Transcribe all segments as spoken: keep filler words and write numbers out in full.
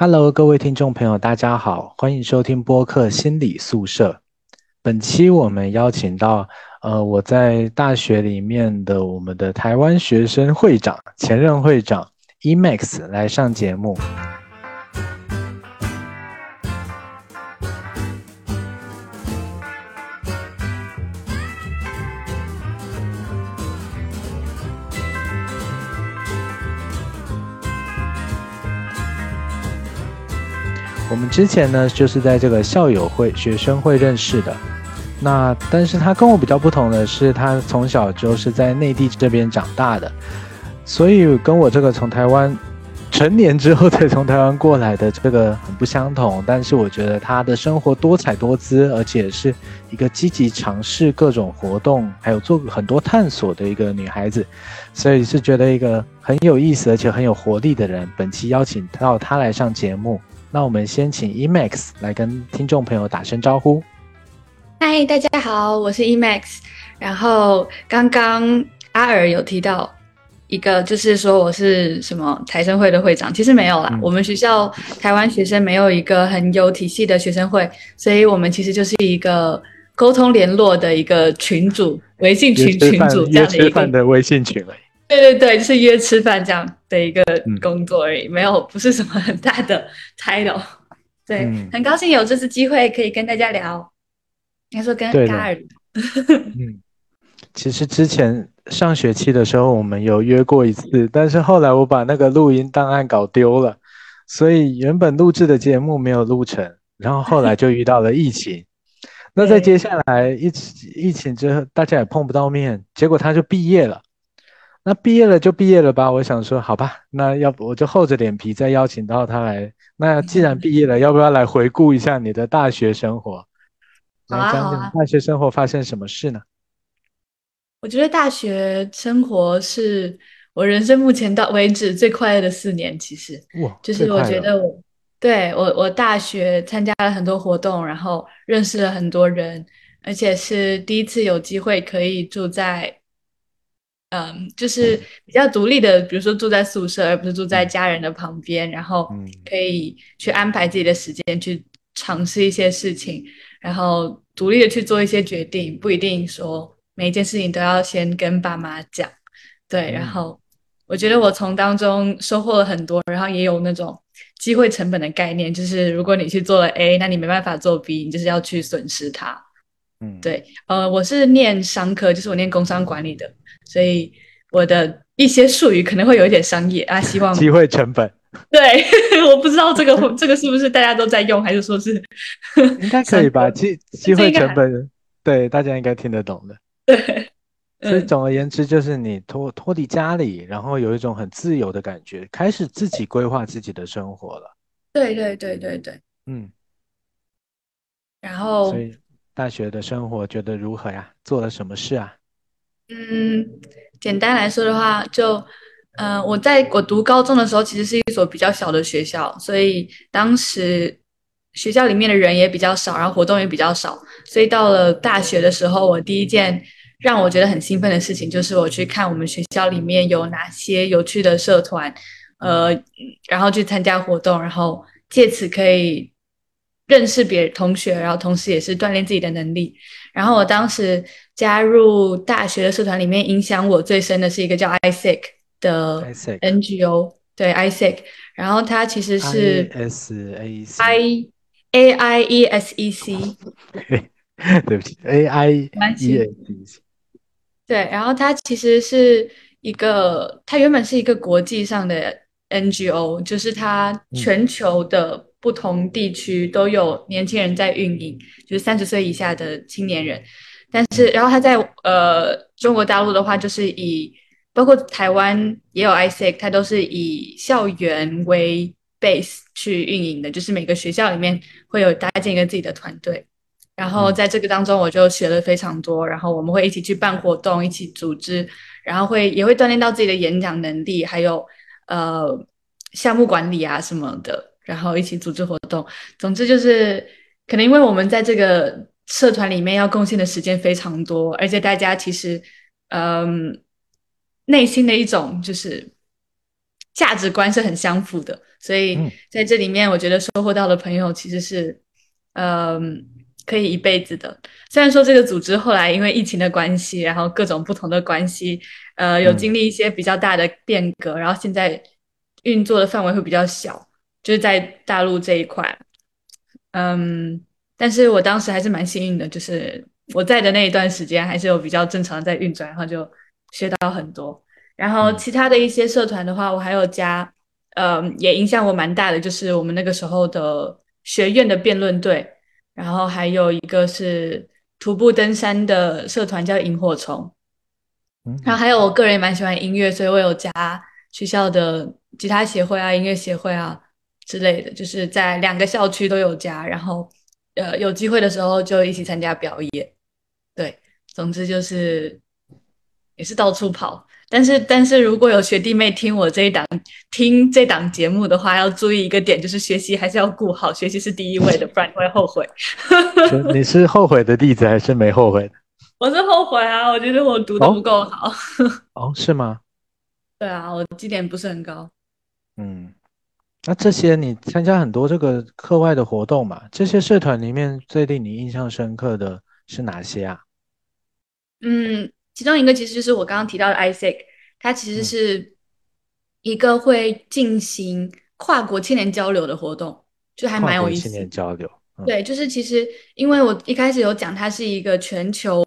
Hello， 各位听众朋友，大家好，欢迎收听播客心理宿舍。本期我们邀请到，呃，我在大学里面的我们的台湾学生会长、前任会长 Emax 来上节目。我们之前呢，就是在这个校友会、学生会认识的。那但是他跟我比较不同的是，他从小就是在内地这边长大的，所以跟我这个从台湾成年之后才从台湾过来的这个很不相同。但是我觉得他的生活多彩多姿，而且是一个积极尝试各种活动，还有做很多探索的一个女孩子，所以是觉得一个很有意思而且很有活力的人。本期邀请到他来上节目。那我们先请 Emax 来跟听众朋友打声招呼。嗨，大家好，我是 Emax。然后刚刚阿尔有提到一个，就是说我是什么台生会的会长，其实没有啦、嗯、我们学校台湾学生没有一个很有体系的学生会，所以我们其实就是一个沟通联络的一个群组，微信群群组这样的一个约吃饭的微信群而已。对对对，就是约吃饭这样的一个工作而已，嗯、没有不是什么很大的 title。对、嗯，很高兴有这次机会可以跟大家聊，应该说跟嘎尔。嗯，其实之前上学期的时候我们有约过一次，但是后来我把那个录音档案搞丢了，所以原本录制的节目没有录成，然后后来就遇到了疫情。那在接下来疫疫情之后，大家也碰不到面，结果他就毕业了。那毕业了就毕业了吧，我想说好吧，那要不我就厚着脸皮再邀请到他来。那既然毕业了，要不要来回顾一下你的大学生活？来讲讲大学生活发生什么事呢？我觉得大学生活是我人生目前到为止最快乐的四年，其实就是我觉得我对我我大学参加了很多活动，然后认识了很多人，而且是第一次有机会可以住在。嗯，就是比较独立的，比如说住在宿舍，而不是住在家人的旁边，然后可以去安排自己的时间，去尝试一些事情，然后独立的去做一些决定，不一定说每一件事情都要先跟爸妈讲。对，然后我觉得我从当中收获了很多，然后也有那种机会成本的概念，就是如果你去做了 A， 那你没办法做 B， 你就是要去损失它。嗯，对，呃，我是念商科，就是我念工商管理的，所以我的一些术语可能会有一点商业啊，希望机会成本。对，我不知道这个这个是不是大家都在用，还是说是应该可以吧？机机会成本，对大家应该听得懂的。对，嗯、所以总而言之，就是你脱脱离家里，然后有一种很自由的感觉，开始自己规划自己的生活了。对对对对对，嗯，然后。所以大学的生活觉得如何呀？做了什么事啊？嗯，简单来说的话，就，呃，我在我读高中的时候，其实是一所比较小的学校，所以当时学校里面的人也比较少，然后活动也比较少，所以到了大学的时候，我第一件让我觉得很兴奋的事情，就是我去看我们学校里面有哪些有趣的社团，呃，然后去参加活动，然后借此可以认识别人同学，然后同时也是锻炼自己的能力。然后我当时加入大学的社团里面，影响我最深的是一个叫 A I E S E C 的 N G O， 对 A I E S E C， 然后它其实是 A I E S E C， 对不起 A I E S E C， 对，然后它其实是一个，它原本是一个国际上的 N G O， 就是它全球的、嗯不同地区都有年轻人在运营，就是三十岁以下的青年人。但是，然后他在呃中国大陆的话，就是以包括台湾也有 A I E S E C， 它都是以校园为 base 去运营的，就是每个学校里面会有搭建一个自己的团队。然后在这个当中，我就学了非常多。然后我们会一起去办活动，一起组织，然后会也会锻炼到自己的演讲能力，还有呃项目管理啊什么的。然后一起组织活动，总之就是可能因为我们在这个社团里面要贡献的时间非常多，而且大家其实嗯、呃，内心的一种就是价值观是很相符的，所以在这里面我觉得收获到的朋友其实是嗯、呃，可以一辈子的。虽然说这个组织后来因为疫情的关系，然后各种不同的关系呃，有经历一些比较大的变革、嗯、然后现在运作的范围会比较小，就是在大陆这一块。嗯，但是我当时还是蛮幸运的，就是我在的那一段时间还是有比较正常在运转，然后就学到很多。然后其他的一些社团的话，我还有加呃，也影响我蛮大的，就是我们那个时候的学院的辩论队，然后还有一个是徒步登山的社团叫萤火虫，然后还有我个人也蛮喜欢音乐，所以我有加学校的吉他协会啊、音乐协会啊之类的，就是在两个校区都有加，然后呃有机会的时候就一起参加表演。对，总之就是也是到处跑。但是但是如果有学弟妹听我这一档听这档节目的话，要注意一个点，就是学习还是要顾好，学习是第一位的，不然会后悔。你是后悔的例子还是没后悔的？我是后悔啊，我觉得我读的不够好。哦, 哦，是吗？对啊，我绩点不是很高。嗯，那这些你参加很多这个课外的活动嘛，这些社团里面最令你印象深刻的是哪些啊？嗯，其中一个其实就是我刚刚提到的 A I E S E C， 它其实是一个会进行跨国青年交流的活动，就还蛮有意思。跨国青年交流，嗯、对，就是其实因为我一开始有讲，它是一个全球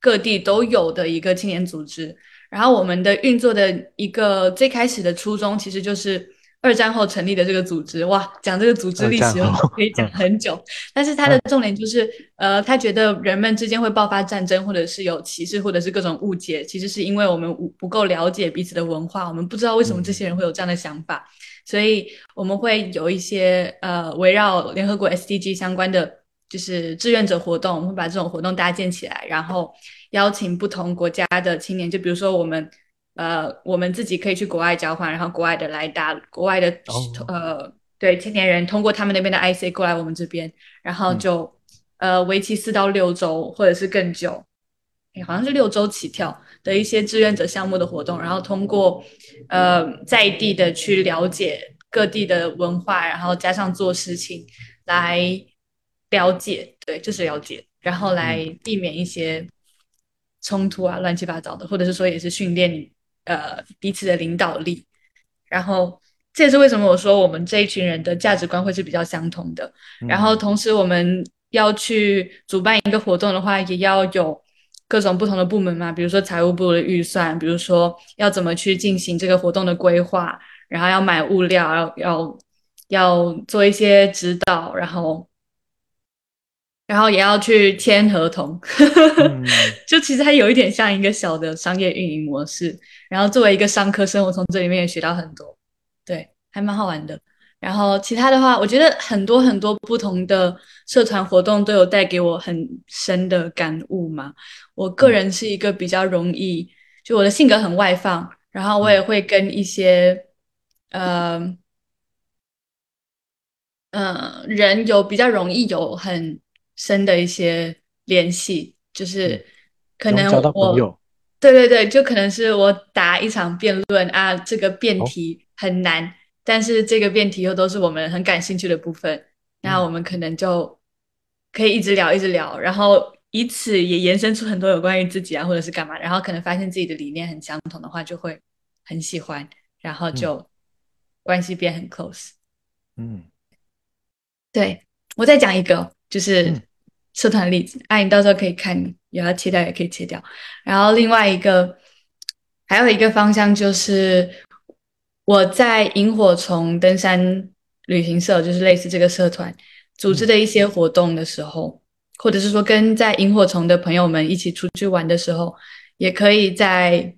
各地都有的一个青年组织。然后我们的运作的一个最开始的初衷，其实就是二战后成立的这个组织。哇，讲这个组织历史可以讲很久，但是它的重点就是，呃，他觉得人们之间会爆发战争，或者是有歧视，或者是各种误解，其实是因为我们不够了解彼此的文化，我们不知道为什么这些人会有这样的想法，嗯、所以我们会有一些呃围绕联合国 S D G 相关的就是志愿者活动，我们会把这种活动搭建起来，然后邀请不同国家的青年，就比如说我们，呃，我们自己可以去国外交换，然后国外的来打，国外的、oh. 呃，对青年人通过他们那边的 I C 过来我们这边，然后就、嗯、呃，为期四到六周或者是更久，诶，好像是六周起跳的一些志愿者项目的活动，然后通过呃在地的去了解各地的文化，然后加上做事情来了解，对，就是了解，然后来避免一些冲突啊，乱七八糟的，或者是说也是训练你呃彼此的领导力。然后这也是为什么我说我们这一群人的价值观会是比较相同的。然后同时我们要去主办一个活动的话，也要有各种不同的部门嘛，比如说财务部的预算，比如说要怎么去进行这个活动的规划，然后要买物料，要要要做一些指导，然后。然后也要去签合同就其实它有一点像一个小的商业运营模式，然后作为一个商科生，我从这里面也学到很多，对，还蛮好玩的。然后其他的话，我觉得很多很多不同的社团活动都有带给我很深的感悟嘛。我个人是一个比较容易，就我的性格很外放，然后我也会跟一些呃嗯、呃、人有比较容易有很深的一些联系，就是可能我，对对对，就可能是我打一场辩论啊，这个辩题很难，哦、但是这个辩题又都是我们很感兴趣的部分，嗯、那我们可能就可以一直聊一直聊，然后以此也延伸出很多有关于自己啊，或者是干嘛，然后可能发现自己的理念很相同的话，就会很喜欢，然后就关系变很 close。嗯，对，我再讲一个，就是。嗯社团例子，啊，你到时候可以看，你也要切掉也可以切掉。然后另外一个，还有一个方向就是我在萤火虫登山旅行社，就是类似这个社团组织的一些活动的时候，或者是说跟在萤火虫的朋友们一起出去玩的时候，也可以在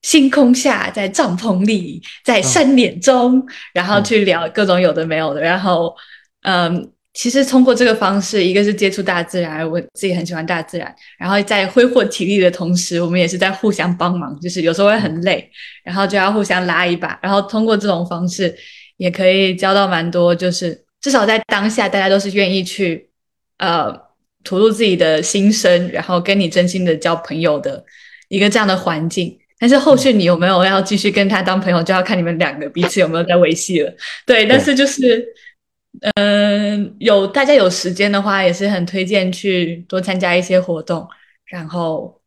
星空下，在帐篷里，在山脸中，嗯、然后去聊各种有的没有的，然后嗯。其实通过这个方式，一个是接触大自然，我自己很喜欢大自然，然后在挥霍体力的同时，我们也是在互相帮忙，就是有时候会很累，然后就要互相拉一把，然后通过这种方式也可以交到蛮多，就是至少在当下大家都是愿意去呃吐露自己的心声，然后跟你真心的交朋友的一个这样的环境。但是后续你有没有要继续跟他当朋友，就要看你们两个彼此有没有在维系了。对，但是就是嗯、呃，有大家有时间的话，也是很推荐去多参加一些活动，然后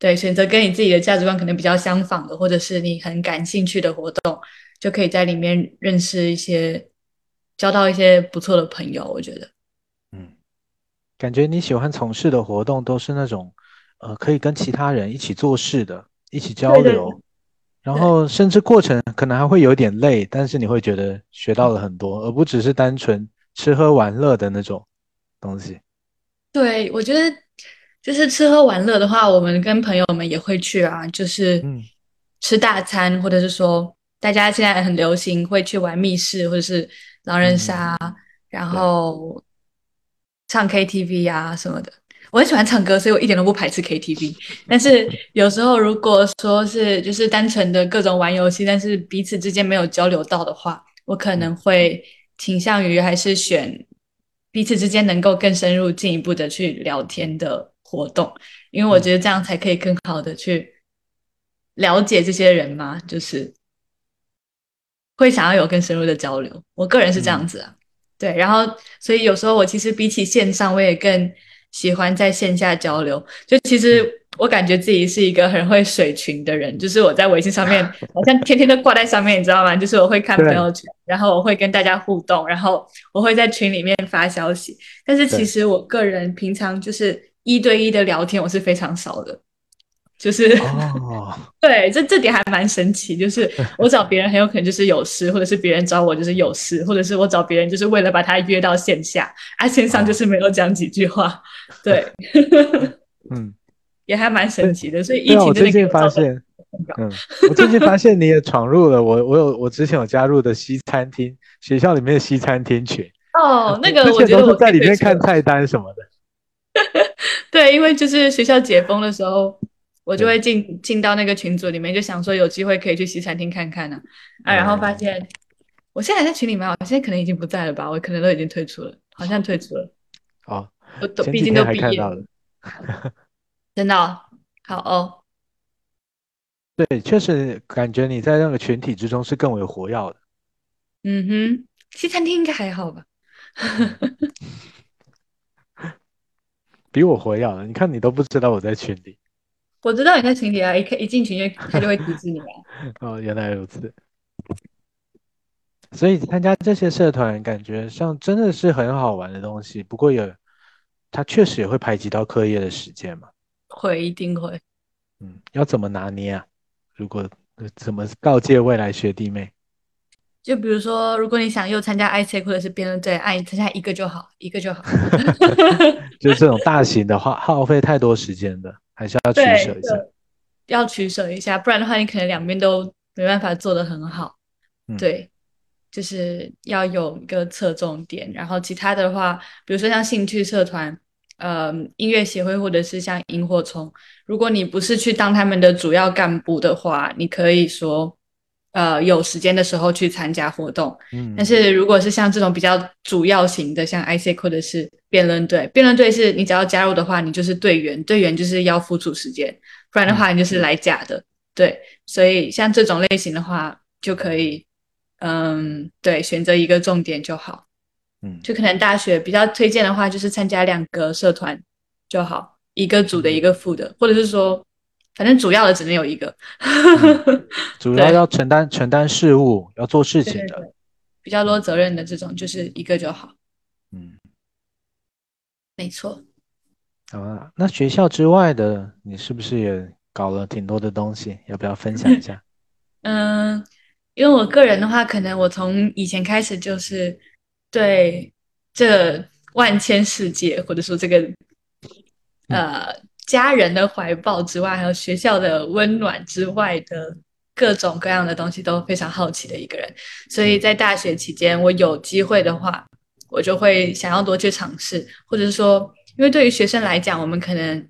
对选择跟你自己的价值观可能比较相仿的，或者是你很感兴趣的活动，就可以在里面认识一些，交到一些不错的朋友。我觉得，嗯，感觉你喜欢从事的活动都是那种，呃，可以跟其他人一起做事的，一起交流，对对对，然后甚至过程可能还会有点累，但是你会觉得学到了很多，而不只是单纯吃喝玩乐的那种东西。对，我觉得就是吃喝玩乐的话，我们跟朋友们也会去啊，就是吃大餐、嗯、或者是说大家现在很流行会去玩密室或者是狼人杀、嗯、然后唱 K T V 啊什么的。我很喜欢唱歌，所以我一点都不排斥 K T V。但是有时候如果说是就是单纯的各种玩游戏，但是彼此之间没有交流到的话，我可能会倾向于还是选彼此之间能够更深入进一步的去聊天的活动，因为我觉得这样才可以更好的去了解这些人嘛，就是会想要有更深入的交流。我个人是这样子啊，对，然后所以有时候我其实比起线上，我也更喜欢在线下交流。就其实我感觉自己是一个很会水群的人，就是我在微信上面好像天天都挂在上面，你知道吗？就是我会看朋友圈，然后我会跟大家互动，然后我会在群里面发消息。但是其实我个人平常就是一对一的聊天我是非常少的，就是、oh. 对，这这点还蛮神奇，就是我找别人很有可能就是有事，或者是别人找我就是有事，或者是我找别人就是为了把他约到线下啊，线上就是没有讲几句话、oh. 对嗯，也还蛮神奇的。所以疫情真的给我造成很高、嗯、我最近发现你也闯入了我我有我之前有加入的西餐厅，学校里面的西餐厅群哦、oh, 那个我觉得我在里面看菜单什么的对，因为就是学校解封的时候我就会进进到那个群组里面，就想说有机会可以去西餐厅看看啊，啊然后发现我现在还在群里面，我现在可能已经不在了吧，我可能都已经退出了，好像退出了。哦，我都毕竟都毕业了，真的、哦、好哦。对，确实感觉你在那个群体之中是更为活跃的。嗯哼，西餐厅应该还好吧？比我活跃了，你看你都不知道我在群里。我知道你在群里啊，一一进群就他就会提示你啊。哦，原来如此。所以参加这些社团，感觉上真的是很好玩的东西。不过也，它确实也会排挤到课业的时间嘛。会，一定会。嗯，要怎么拿捏啊？如果怎么告诫未来学弟妹？就比如说，如果你想又参加 A I E S E C 或者是辩论队，哎，参加一个就好，一个就好。就这种大型的话，耗费太多时间的。还是要取舍一下，要取舍一下，不然的话你可能两边都没办法做得很好、嗯、对，就是要有一个侧重点。然后其他的话比如说像兴趣社团、呃、音乐协会，或者是像萤火虫，如果你不是去当他们的主要干部的话，你可以说呃，有时间的时候去参加活动、嗯、但是如果是像这种比较主要型的，像 A I E S E C 或者是辩论队，辩论队是你只要加入的话你就是队员，队员就是要付出时间，不然的话你就是来假的、嗯、对，所以像这种类型的话就可以嗯，对，选择一个重点就好。嗯，就可能大学比较推荐的话就是参加两个社团就好，一个主的一个副的，或者是说反正主要的只能有一个、嗯、主要要承担承担事务，要做事情的，对对对，比较多责任的这种就是一个就好。嗯，没错。好啊，那学校之外的你是不是也搞了挺多的东西，要不要分享一下？嗯，因为我个人的话可能我从以前开始就是对这万千世界，或者说这个呃、嗯家人的怀抱之外，还有学校的温暖之外的各种各样的东西都非常好奇的一个人，所以在大学期间我有机会的话我就会想要多去尝试，或者是说因为对于学生来讲我们可能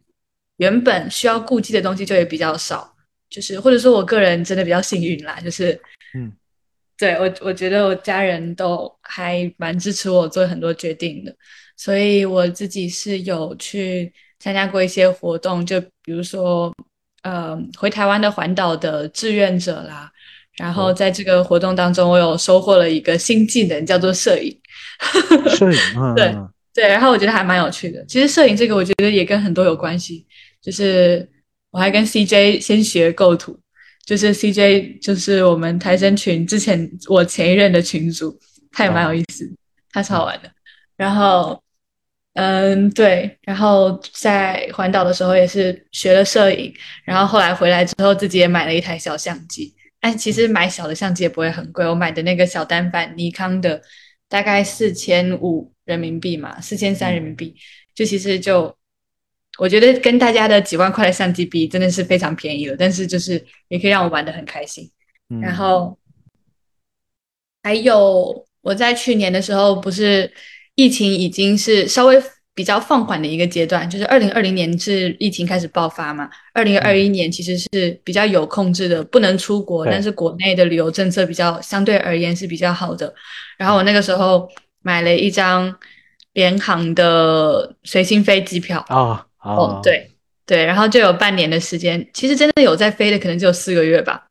原本需要顾忌的东西就也比较少，就是或者说我个人真的比较幸运啦，就是嗯，对，我我觉得我家人都还蛮支持我做很多决定的，所以我自己是有去参加过一些活动，就比如说呃回台湾的环岛的志愿者啦，然后在这个活动当中我有收获了一个新技能叫做摄影摄影啊对对，然后我觉得还蛮有趣的。其实摄影这个我觉得也跟很多有关系，就是我还跟 C J 先学构图，就是 C J 就是我们台生群之前我前一任的群主，他也蛮有意思、啊、他超好玩的。然后嗯，对，然后在环岛的时候也是学了摄影，然后后来回来之后自己也买了一台小相机，但其实买小的相机也不会很贵，我买的那个小单反尼康的大概四千五人民币嘛，四千三人民币，就其实就我觉得跟大家的几万块的相机比真的是非常便宜了，但是就是也可以让我玩得很开心、嗯、然后还有我在去年的时候不是疫情已经是稍微比较放缓的一个阶段，就是二零二零年是疫情开始爆发嘛，二零二一年其实是比较有控制的，不能出国，但是国内的旅游政策比较相对而言是比较好的。然后我那个时候买了一张联航的随心飞机票啊、哦哦、对对，然后就有半年的时间，其实真的有在飞的可能只有四个月吧、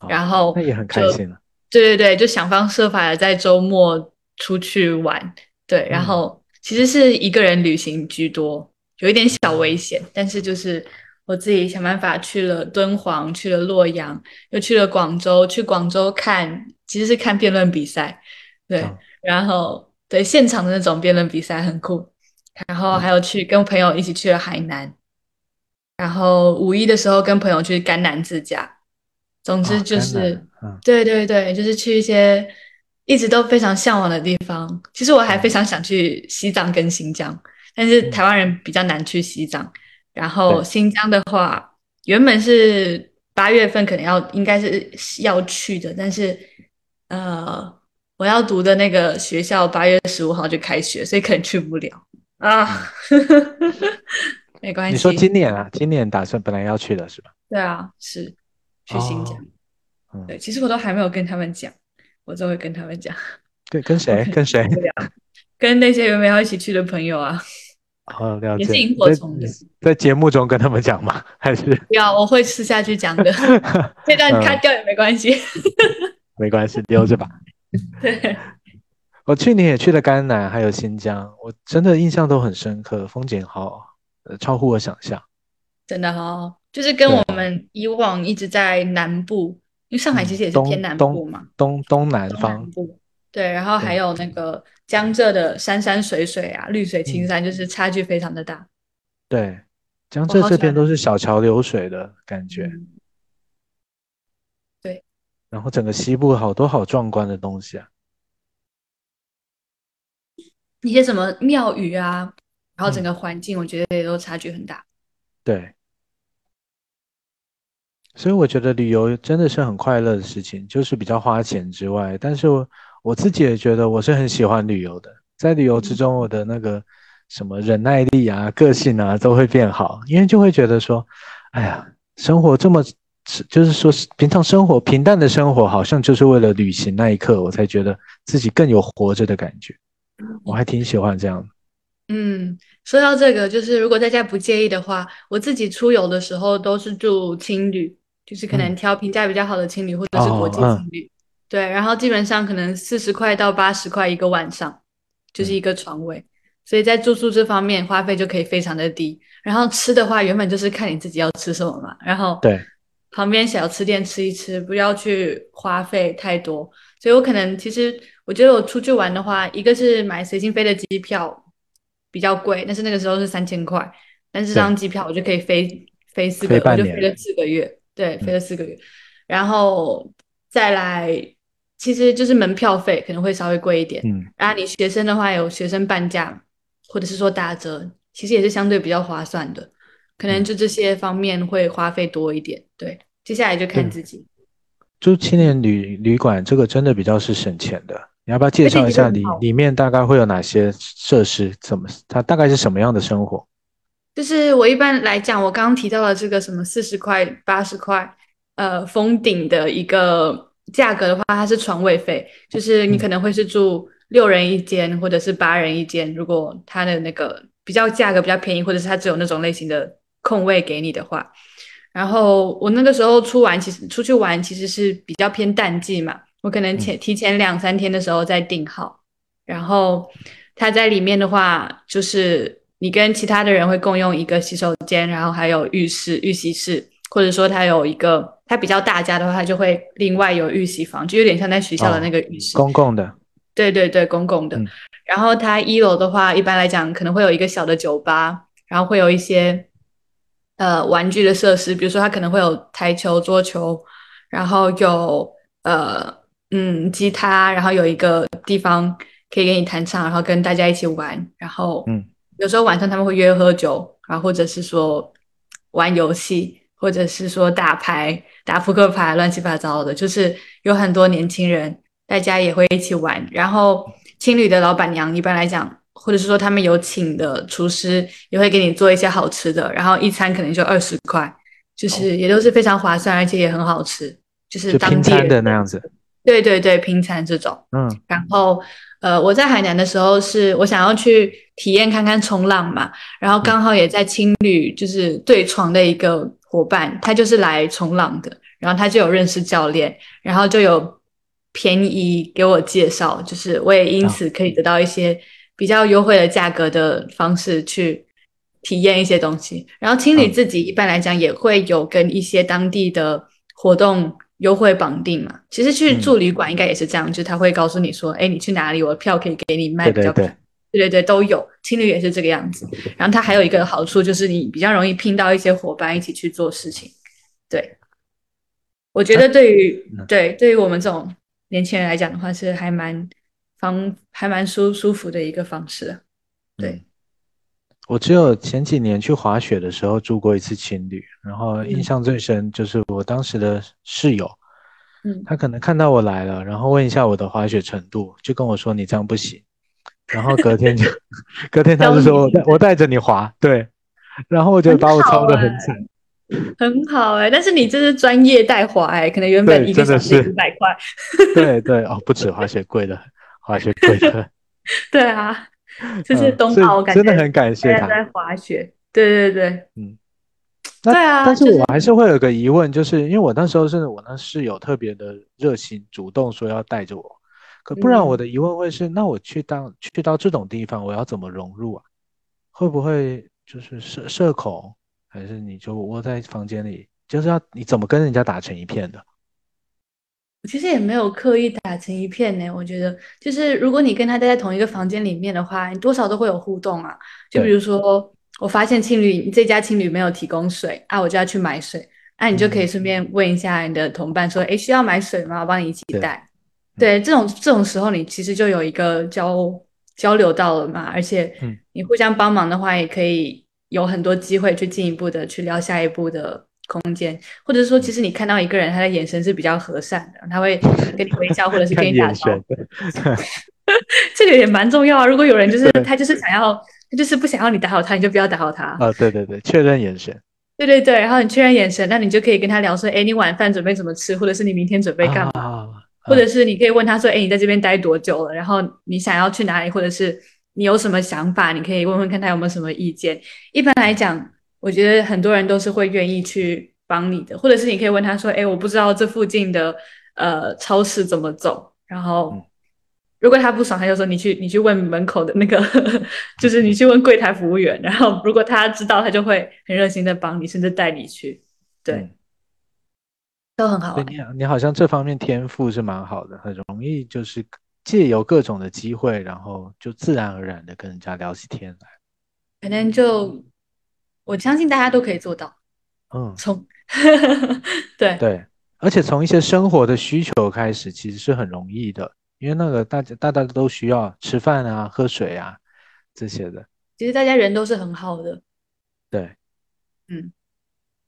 哦、然后那也很开心了。对对对，就想方设法的在周末出去玩，对，然后其实是一个人旅行居多，有一点小危险，但是就是我自己想办法去了敦煌，去了洛阳，又去了广州，去广州看其实是看辩论比赛，对、嗯、然后对现场的那种辩论比赛很酷，然后还有去跟朋友一起去了海南，然后五一的时候跟朋友去甘南自驾，总之就是、哦嗯、对对对，就是去一些一直都非常向往的地方。其实我还非常想去西藏跟新疆，但是台湾人比较难去西藏、嗯、然后新疆的话原本是八月份可能要应该是要去的，但是呃，我要读的那个学校八月十五号就开学，所以可能去不了啊。嗯、没关系。你说今年啊？今年打算本来要去的是吧？对啊，是去新疆、哦嗯、对，其实我都还没有跟他们讲，我就会跟他们讲。对，跟谁？跟谁？跟那些原本要一起去的朋友啊。哦，了解。也是萤火虫的。在节目中跟他们讲吗？还是？不要，我会私下去讲的。这段卡掉也没关系。嗯、没关系，留着吧。对。我去年也去了甘南，还有新疆，我真的印象都很深刻，风景好，呃、超乎我想象。真的哦，就是跟我们以往一直在南部。因为上海其实也是偏南部嘛，嗯、东 东, 东南方东南部，对，然后还有那个江浙的山山水水啊，绿水青山，就是差距非常的大。对，江浙这边都是小桥流水的感觉。嗯、对，然后整个西部好多好壮观的东西啊，一些什么庙宇啊，然后整个环境我觉得也都差距很大。嗯、对。所以我觉得旅游真的是很快乐的事情，就是比较花钱之外，但是 我, 我自己也觉得我是很喜欢旅游的，在旅游之中我的那个什么忍耐力啊，个性啊都会变好，因为就会觉得说哎呀，生活这么就是说平常生活平淡的生活好像就是为了旅行那一刻我才觉得自己更有活着的感觉，我还挺喜欢这样的。嗯，说到这个，就是如果大家不介意的话，我自己出游的时候都是住青旅，就是可能挑评价比较好的青旅或者是国际青旅、哦嗯、对，然后基本上可能四十块到八十块一个晚上就是一个床位、嗯、所以在住宿这方面花费就可以非常的低，然后吃的话原本就是看你自己要吃什么嘛，然后对旁边小吃店吃一吃，不要去花费太多，所以我可能其实我觉得我出去玩的话，一个是买随心飞的机票比较贵，但是那个时候是三千块，但是这张机票我就可以飞飞四个月，我就飞了四个月，对，飞了四个月、嗯、然后再来其实就是门票费可能会稍微贵一点、嗯、然后你学生的话有学生半价或者是说打折，其实也是相对比较划算的，可能就这些方面会花费多一点。对，接下来就看自己、嗯、住青年 旅, 旅馆这个真的比较是省钱的，你要不要介绍一下 里, 里面大概会有哪些设施，怎么它大概是什么样的生活？就是我一般来讲我刚刚提到的这个什么四十块八十块呃封顶的一个价格的话，它是床位费，就是你可能会是住六人一间或者是八人一间，如果它的那个比较价格比较便宜，或者是它只有那种类型的空位给你的话，然后我那个时候出玩其实出去玩其实是比较偏淡季嘛，我可能前提前两三天的时候再订好，然后它在里面的话就是你跟其他的人会共用一个洗手间，然后还有浴室浴洗室，或者说它有一个它比较大家的话它就会另外有浴洗房，就有点像在学校的那个浴室、哦、公共的，对对对公共的、嗯、然后它一楼的话一般来讲可能会有一个小的酒吧，然后会有一些呃玩具的设施，比如说它可能会有台球桌球，然后有呃嗯吉他，然后有一个地方可以给你弹唱，然后跟大家一起玩，然后嗯有时候晚上他们会约喝酒，然后或者是说玩游戏，或者是说打牌打扑克牌乱七八糟的，就是有很多年轻人大家也会一起玩，然后青旅的老板娘一般来讲或者是说他们有请的厨师也会给你做一些好吃的，然后一餐可能就二十块，就是也都是非常划算，而且也很好吃，就是当地就拼餐的那样子，对对对拼餐这种嗯。然后呃，我在海南的时候是我想要去体验看看冲浪嘛，然后刚好也在青旅就是对床的一个伙伴他就是来冲浪的，然后他就有认识教练，然后就有便宜给我介绍，就是我也因此可以得到一些比较优惠的价格的方式去体验一些东西，然后青旅自己一般来讲也会有跟一些当地的活动优惠绑定嘛，其实去住旅馆应该也是这样、嗯、就是他会告诉你说哎，你去哪里我的票可以给你卖比较便宜，对对对都有，青旅也是这个样子，然后它还有一个好处就是你比较容易拼到一些伙伴一起去做事情，对我觉得对于、啊、对对于我们这种年轻人来讲的话是还蛮方还蛮 舒, 舒服的一个方式，对、嗯、我只有前几年去滑雪的时候住过一次青旅，然后印象最深就是我当时的室友、嗯、他可能看到我来了然后问一下我的滑雪程度就跟我说你这样不行，然后隔天就隔天他就说我 带, 我带着你滑，对然后我就把我操得很惨，很好哎、欸欸，但是你这是专业带滑哎、欸，可能原本一个小时五百块，对对哦，不止滑雪贵的滑雪贵的对啊就是冬奥、嗯、感觉真的很感谢他在滑雪，对对对嗯，对啊，但是我还是会有个疑问，就是因为我那时候是我那室友特别的热心主动说要带着我，可不然我的疑问会是、嗯、那我去到去到这种地方我要怎么融入啊，会不会就是社社恐，还是你就窝在房间里，就是要你怎么跟人家打成一片的，我其实也没有刻意打成一片呢，我觉得就是如果你跟他待在同一个房间里面的话你多少都会有互动啊，就比如说我发现青旅这家青旅没有提供水啊，我就要去买水啊，你就可以顺便问一下你的同伴说、嗯、诶需要买水吗，我帮你一起带，对这种这种时候你其实就有一个交交流到了嘛，而且你互相帮忙的话也可以有很多机会去进一步的去聊下一步的空间，或者说其实你看到一个人他的眼神是比较和善的，他会跟你微笑或者是跟你打招呼这个也蛮重要啊，如果有人就是他就是想要他就是不想要你打扰他你就不要打扰他啊、哦，对对对确认眼神，对对对然后你确认眼神那你就可以跟他聊说哎，你晚饭准备怎么吃，或者是你明天准备干嘛、哦或者是你可以问他说、欸、你在这边待多久了，然后你想要去哪里，或者是你有什么想法，你可以问问看他有没有什么意见，一般来讲我觉得很多人都是会愿意去帮你的，或者是你可以问他说、欸、我不知道这附近的呃超市怎么走，然后如果他不爽他就说你去你去问门口的那个就是你去问柜台服务员，然后如果他知道他就会很热心的帮你甚至带你去，对、嗯都很好玩，你你好像这方面天赋是蛮好的，很容易就是借由各种的机会然后就自然而然的跟人家聊起天来，可能就我相信大家都可以做到嗯，从对对，而且从一些生活的需求开始其实是很容易的，因为那个大家大家都需要吃饭啊喝水啊这些的，其实大家人都是很好的，对嗯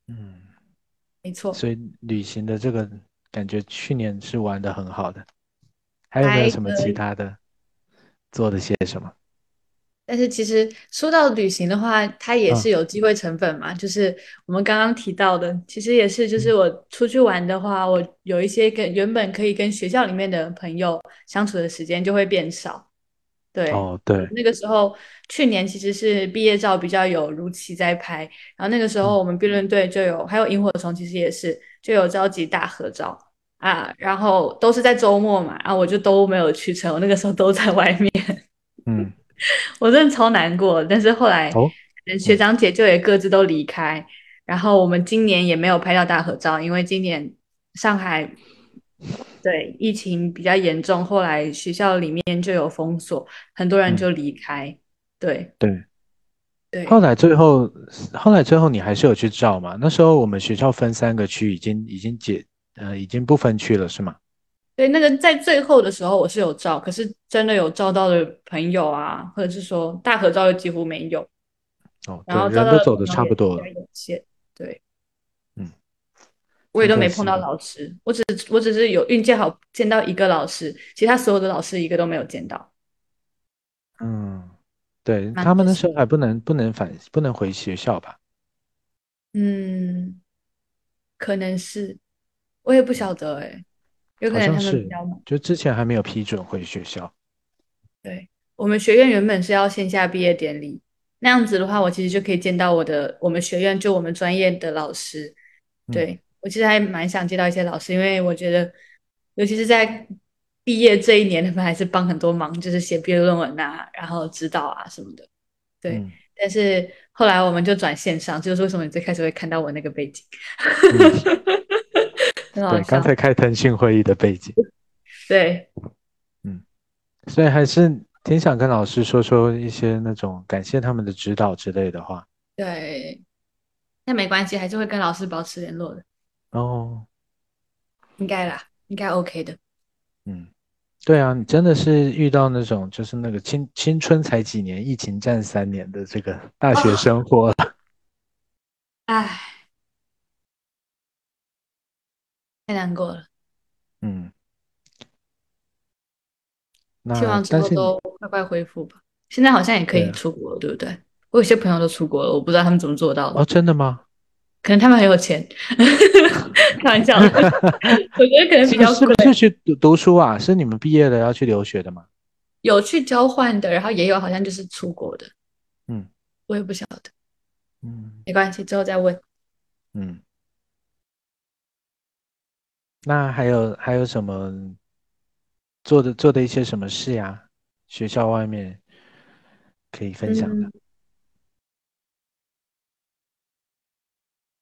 嗯没错，所以旅行的这个感觉去年是玩得很好的，还有没有什么其他的做了些什么，但是其实说到旅行的话它也是有机会成分嘛、哦、就是我们刚刚提到的其实也是就是我出去玩的话、嗯、我有一些跟原本可以跟学校里面的朋友相处的时间就会变少，对，哦，对，那个时候去年其实是毕业照比较有如期在拍，然后那个时候我们辩论队就有，还有萤火虫其实也是就有召集大合照啊，然后都是在周末嘛，然后我就都没有去成，我那个时候都在外面，嗯，我真的超难过，但是后来学长姐就也各自都离开，哦，然后我们今年也没有拍到大合照，因为今年上海对疫情比较严重，后来学校里面就有封锁，很多人就离开，嗯，对对对，后来最后后来最后你还是有去照嘛，那时候我们学校分三个区，已经已经解呃已经不分区了是吗？对，那个在最后的时候我是有照，可是真的有照到的朋友啊，或者是说大合照又几乎没有，哦，然后照到的人都走的差不多了，对，我也都没碰到老师，我只我只是有运气好见到一个老师，其他所有的老师一个都没有见到。嗯，对，他们那时候还不能不能返不能回学校吧？嗯，可能是，我也不晓得哎，欸，有可能他们比较忙，就之前还没有批准回学校。对，我们学院原本是要线下毕业典礼，那样子的话，我其实就可以见到我的我们学院就我们专业的老师，对。嗯，我其实还蛮想见到一些老师，因为我觉得尤其是在毕业这一年他们还是帮很多忙，就是写毕业论文啊，然后指导啊什么的，对，嗯，但是后来我们就转线上，就是为什么你最开始会看到我那个背景，嗯，对，刚才开腾讯会议的背景，对，嗯，所以还是挺想跟老师说说一些那种感谢他们的指导之类的话，对，那没关系，还是会跟老师保持联络的哦，oh, 应该啦，应该 OK 的。嗯，对啊，你真的是遇到那种就是那个青青春才几年，疫情战三年的这个大学生活了。哎，oh, 太难过了。嗯，那希望之后都快快恢复吧。现在好像也可以出国了，对不对？我有些朋友都出国了，我不知道他们怎么做到的。哦，oh, 真的吗？可能他们很有钱，开玩笑，我觉得可能比较贵。是不是去读书啊？是你们毕业的要去留学的吗？有去交换的，然后也有好像就是出国的。嗯，我也不晓得。嗯，没关系，之后再问。嗯，那还有还有什么做的做的一些什么事呀，啊？学校外面可以分享的。嗯，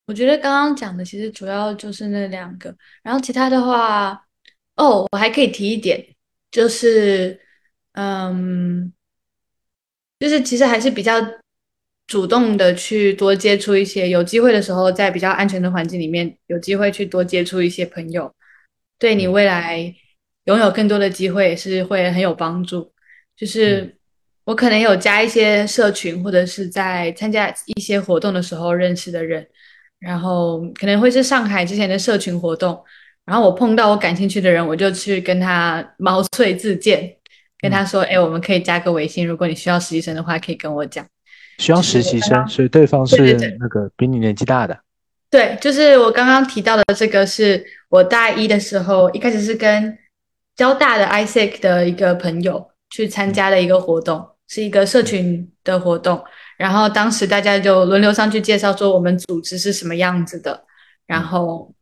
我觉得刚刚讲的其实主要就是那两个，然后其他的话，哦，我还可以提一点，就是，嗯，就是其实还是比较主动的去多接触一些，有机会的时候在比较安全的环境里面，有机会去多接触一些朋友，对你未来拥有更多的机会是会很有帮助。就是我可能有加一些社群，或者是在参加一些活动的时候认识的人。然后可能会是上海之前的社群活动，然后我碰到我感兴趣的人，我就去跟他毛遂自荐，跟他说，哎，嗯，欸，我们可以加个微信，如果你需要实习生的话，可以跟我讲。需要实习生，所以对方是那个比你年纪大的。对， 对， 对， 对，就是我刚刚提到的这个，是我大一的时候，一开始是跟交大的 A I E S E C 的一个朋友去参加的一个活动，是一个社群的活动。然后当时大家就轮流上去介绍说我们组织是什么样子的，然后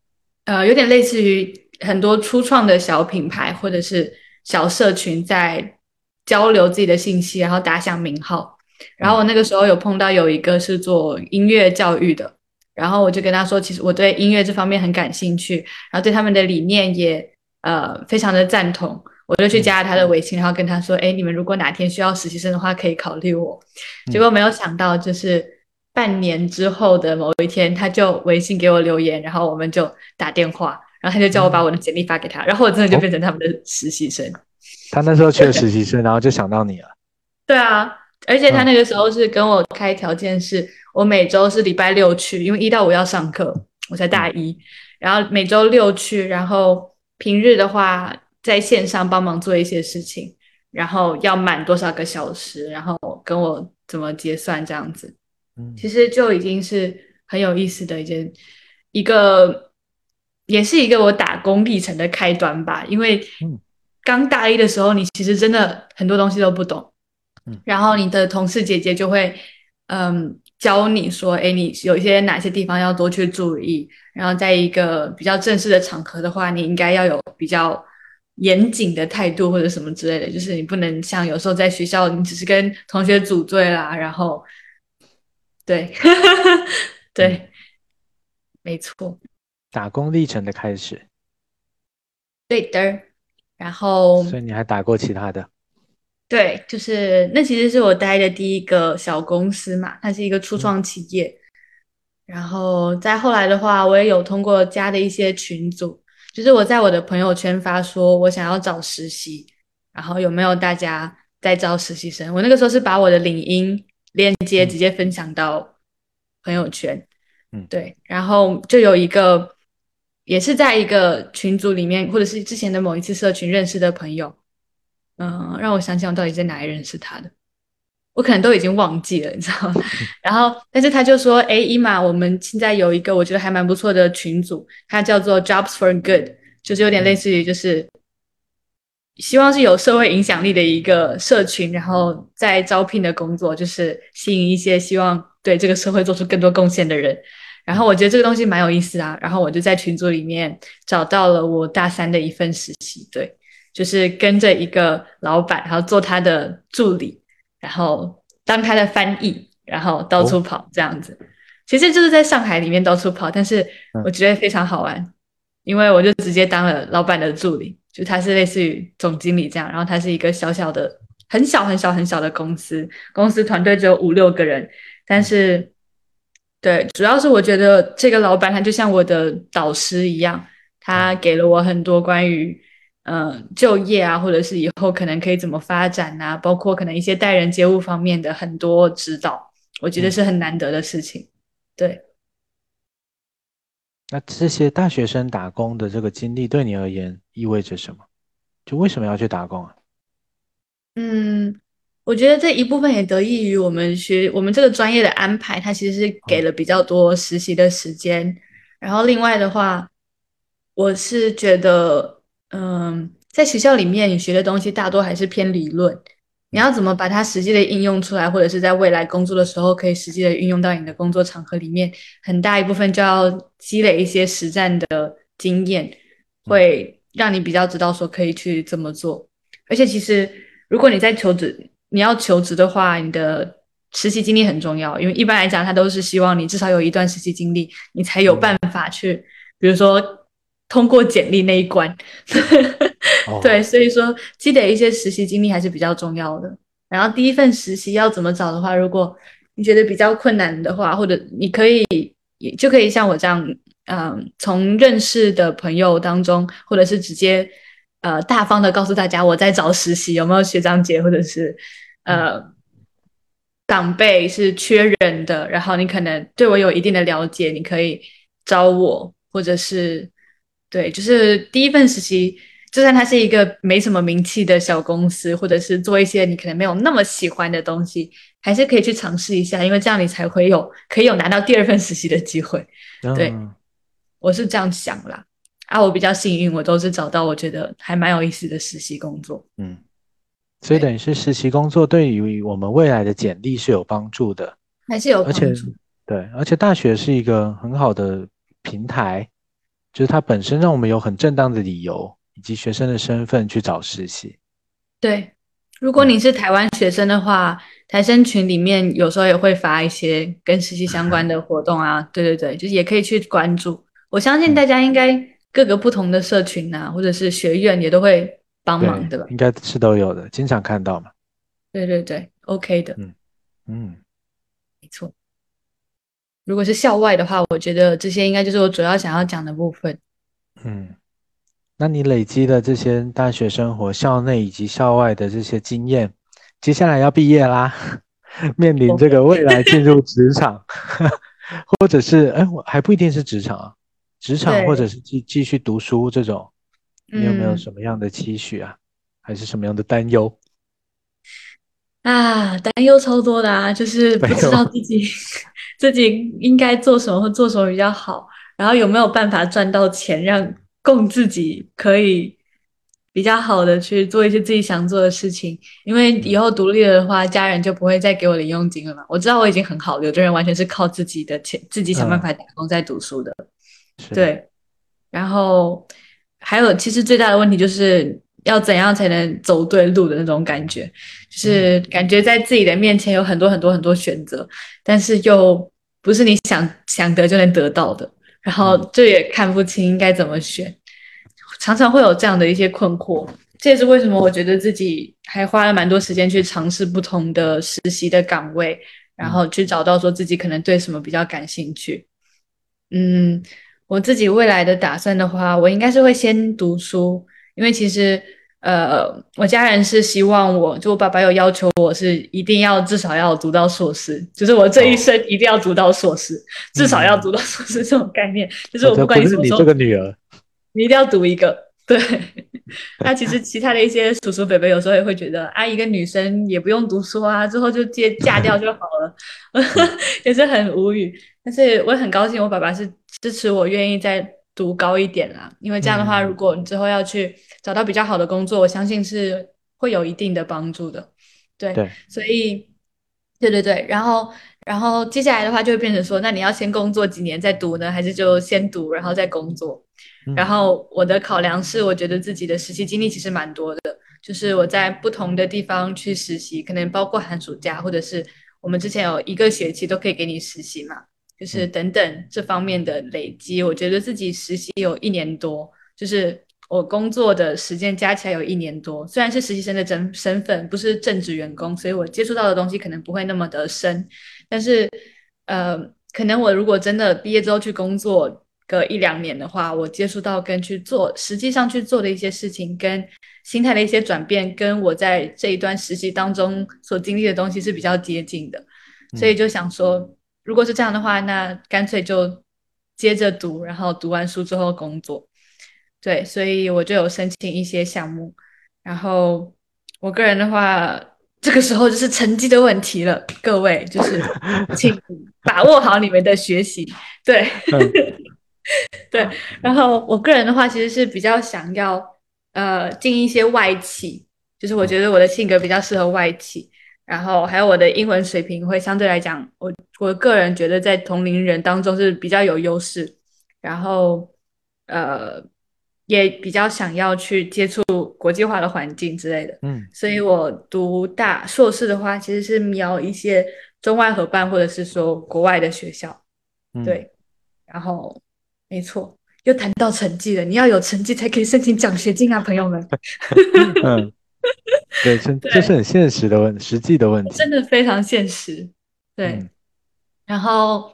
呃，有点类似于很多初创的小品牌或者是小社群在交流自己的信息，然后打响名号。然后我那个时候有碰到有一个是做音乐教育的，然后我就跟他说其实我对音乐这方面很感兴趣，然后对他们的理念也呃非常的赞同，我就去加了他的微信，然后跟他说，哎，你们如果哪天需要实习生的话可以考虑我。结果没有想到就是半年之后的某一天他就微信给我留言，然后我们就打电话，然后他就叫我把我的简历发给他，然后我真的就变成他们的实习生。哦，他那时候缺了实习生然后就想到你了。对啊，而且他那个时候是跟我开条件是，嗯，我每周是礼拜六去，因为一到五要上课，我才大一，然后每周六去，然后平日的话在线上帮忙做一些事情，然后要满多少个小时，然后跟我怎么结算这样子。其实就已经是很有意思的一件一个也是一个我打工历程的开端吧，因为刚大一的时候你其实真的很多东西都不懂，然后你的同事姐姐就会嗯教你说，诶，你有一些哪些地方要多去注意，然后在一个比较正式的场合的话，你应该要有比较严谨的态度或者什么之类的，就是你不能像有时候在学校你只是跟同学组队啦，然后对对、嗯、没错，打工历程的开始。对的。然后所以你还打过其他的？对，就是那其实是我待的第一个小公司嘛，它是一个初创企业、嗯、然后再后来的话，我也有通过加的一些群组，就是我在我的朋友圈发说我想要找实习，然后有没有大家在招实习生，我那个时候是把我的领英链接直接分享到朋友圈、嗯、对，然后就有一个也是在一个群组里面，或者是之前的某一次社群认识的朋友，嗯，让我想想我到底在哪里认识他的，我可能都已经忘记了，你知道吗？然后但是他就说，诶，伊玛，我们现在有一个我觉得还蛮不错的群组，它叫做 Jobs for Good， 就是有点类似于就是希望是有社会影响力的一个社群，然后在招聘的工作就是吸引一些希望对这个社会做出更多贡献的人，然后我觉得这个东西蛮有意思啊，然后我就在群组里面找到了我大三的一份实习，对，就是跟着一个老板，然后做他的助理，然后当他的翻译，然后到处跑这样子、哦、其实就是在上海里面到处跑，但是我觉得非常好玩、嗯、因为我就直接当了老板的助理，就他是类似于总经理这样，然后他是一个小小的很小很小很小的公司，公司团队只有五六个人，但是对，主要是我觉得这个老板他就像我的导师一样，他给了我很多关于呃，就业啊，或者是以后可能可以怎么发展啊，包括可能一些待人接物方面的很多指导，我觉得是很难得的事情、嗯、对。那这些大学生打工的这个经历对你而言意味着什么？就为什么要去打工啊？嗯，我觉得这一部分也得益于我们学我们这个专业的安排，它其实是给了比较多实习的时间、嗯、然后另外的话我是觉得嗯，在学校里面你学的东西大多还是偏理论，你要怎么把它实际的应用出来，或者是在未来工作的时候可以实际的运用到你的工作场合里面，很大一部分就要积累一些实战的经验，会让你比较知道说可以去这么做。而且其实如果你在求职，你要求职的话，你的实习经历很重要，因为一般来讲他都是希望你至少有一段实习经历，你才有办法去比如说通过简历那一关对、oh. 所以说积累一些实习经历还是比较重要的。然后第一份实习要怎么找的话，如果你觉得比较困难的话，或者你可以就可以像我这样嗯，从认识的朋友当中，或者是直接呃大方的告诉大家我在找实习，有没有学长姐或者是呃长辈是缺人的，然后你可能对我有一定的了解，你可以找我，或者是对，就是第一份实习，就算它是一个没什么名气的小公司，或者是做一些你可能没有那么喜欢的东西，还是可以去尝试一下，因为这样你才会有可以有拿到第二份实习的机会。对，嗯、我是这样想啦。啊，我比较幸运，我都是找到我觉得还蛮有意思的实习工作。嗯，所以等于是实习工作对于我们未来的简历是有帮助的，还是有帮助。而且对，而且大学是一个很好的平台。就是它本身让我们有很正当的理由以及学生的身份去找实习。对，如果你是台湾学生的话、嗯、台生群里面有时候也会发一些跟实习相关的活动啊、嗯、对对对，就是也可以去关注，我相信大家应该各个不同的社群啊、嗯、或者是学院也都会帮忙， 对, 对吧，应该是都有的，经常看到嘛。对对对， OK 的。嗯嗯，没错。如果是校外的话，我觉得这些应该就是我主要想要讲的部分。嗯，那你累积的这些大学生活校内以及校外的这些经验，接下来要毕业啦，面临这个未来进入职场或者是哎，还不一定是职场啊，职场或者是继继续读书这种，你有没有什么样的期许啊、嗯、还是什么样的担忧啊？担忧超多的啊，就是不知道自己自己应该做什么或做什么比较好，然后有没有办法赚到钱让供自己可以比较好的去做一些自己想做的事情，因为以后独立的话，家人就不会再给我零用金了嘛。我知道我已经很好了，有的人完全是靠自己的钱，自己想办法打工在读书的、嗯、对。然后还有其实最大的问题就是要怎样才能走对路的那种感觉，就是感觉在自己的面前有很多很多很多选择，但是又不是你想想得就能得到的，然后就也看不清应该怎么选，常常会有这样的一些困惑。这也是为什么我觉得自己还花了蛮多时间去尝试不同的实习的岗位，然后去找到说自己可能对什么比较感兴趣。嗯，我自己未来的打算的话，我应该是会先读书，因为其实呃，我家人是希望我，就我爸爸有要求我是一定要至少要读到硕士，就是我这一生一定要读到硕士、哦、至少要读到硕士这种概念、嗯、就是我不管你什么时候、啊、这不是你这个女儿你一定要读一个，对。那其实其他的一些叔叔伯伯有时候也会觉得啊，一个女生也不用读书啊，之后就接嫁掉就好了也是很无语。但是我很高兴我爸爸是支持我愿意再读高一点啦，因为这样的话、嗯、如果你之后要去找到比较好的工作，我相信是会有一定的帮助的。 对, 对所以对对对然后然后接下来的话就会变成说，那你要先工作几年再读呢，还是就先读然后再工作、嗯、然后我的考量是，我觉得自己的实习经历其实蛮多的，就是我在不同的地方去实习，可能包括寒暑假，或者是我们之前有一个学期都可以给你实习嘛，就是等等这方面的累积、嗯、我觉得自己实习有一年多，就是我工作的时间加起来有一年多，虽然是实习生的身份，不是正职员工，所以我接触到的东西可能不会那么的深，但是呃，可能我如果真的毕业之后去工作个一两年的话，我接触到跟去做实际上去做的一些事情，跟心态的一些转变，跟我在这一段实习当中所经历的东西是比较接近的，所以就想说、嗯、如果是这样的话，那干脆就接着读，然后读完书之后工作。对，所以我就有申请一些项目。然后我个人的话，这个时候就是成绩的问题了，各位，就是请把握好你们的学习。对、嗯、对，然后我个人的话其实是比较想要呃进一些外企，就是我觉得我的性格比较适合外企，然后还有我的英文水平会相对来讲，我我个人觉得在同龄人当中是比较有优势，然后呃也比较想要去接触国际化的环境之类的。嗯，所以我读大硕士的话其实是瞄一些中外合办或者是说国外的学校、嗯、对。然后没错，又谈到成绩了，你要有成绩才可以申请奖学金啊，朋友们嗯，对，这是很现实的问实际的问题，真的非常现实，对、嗯、然后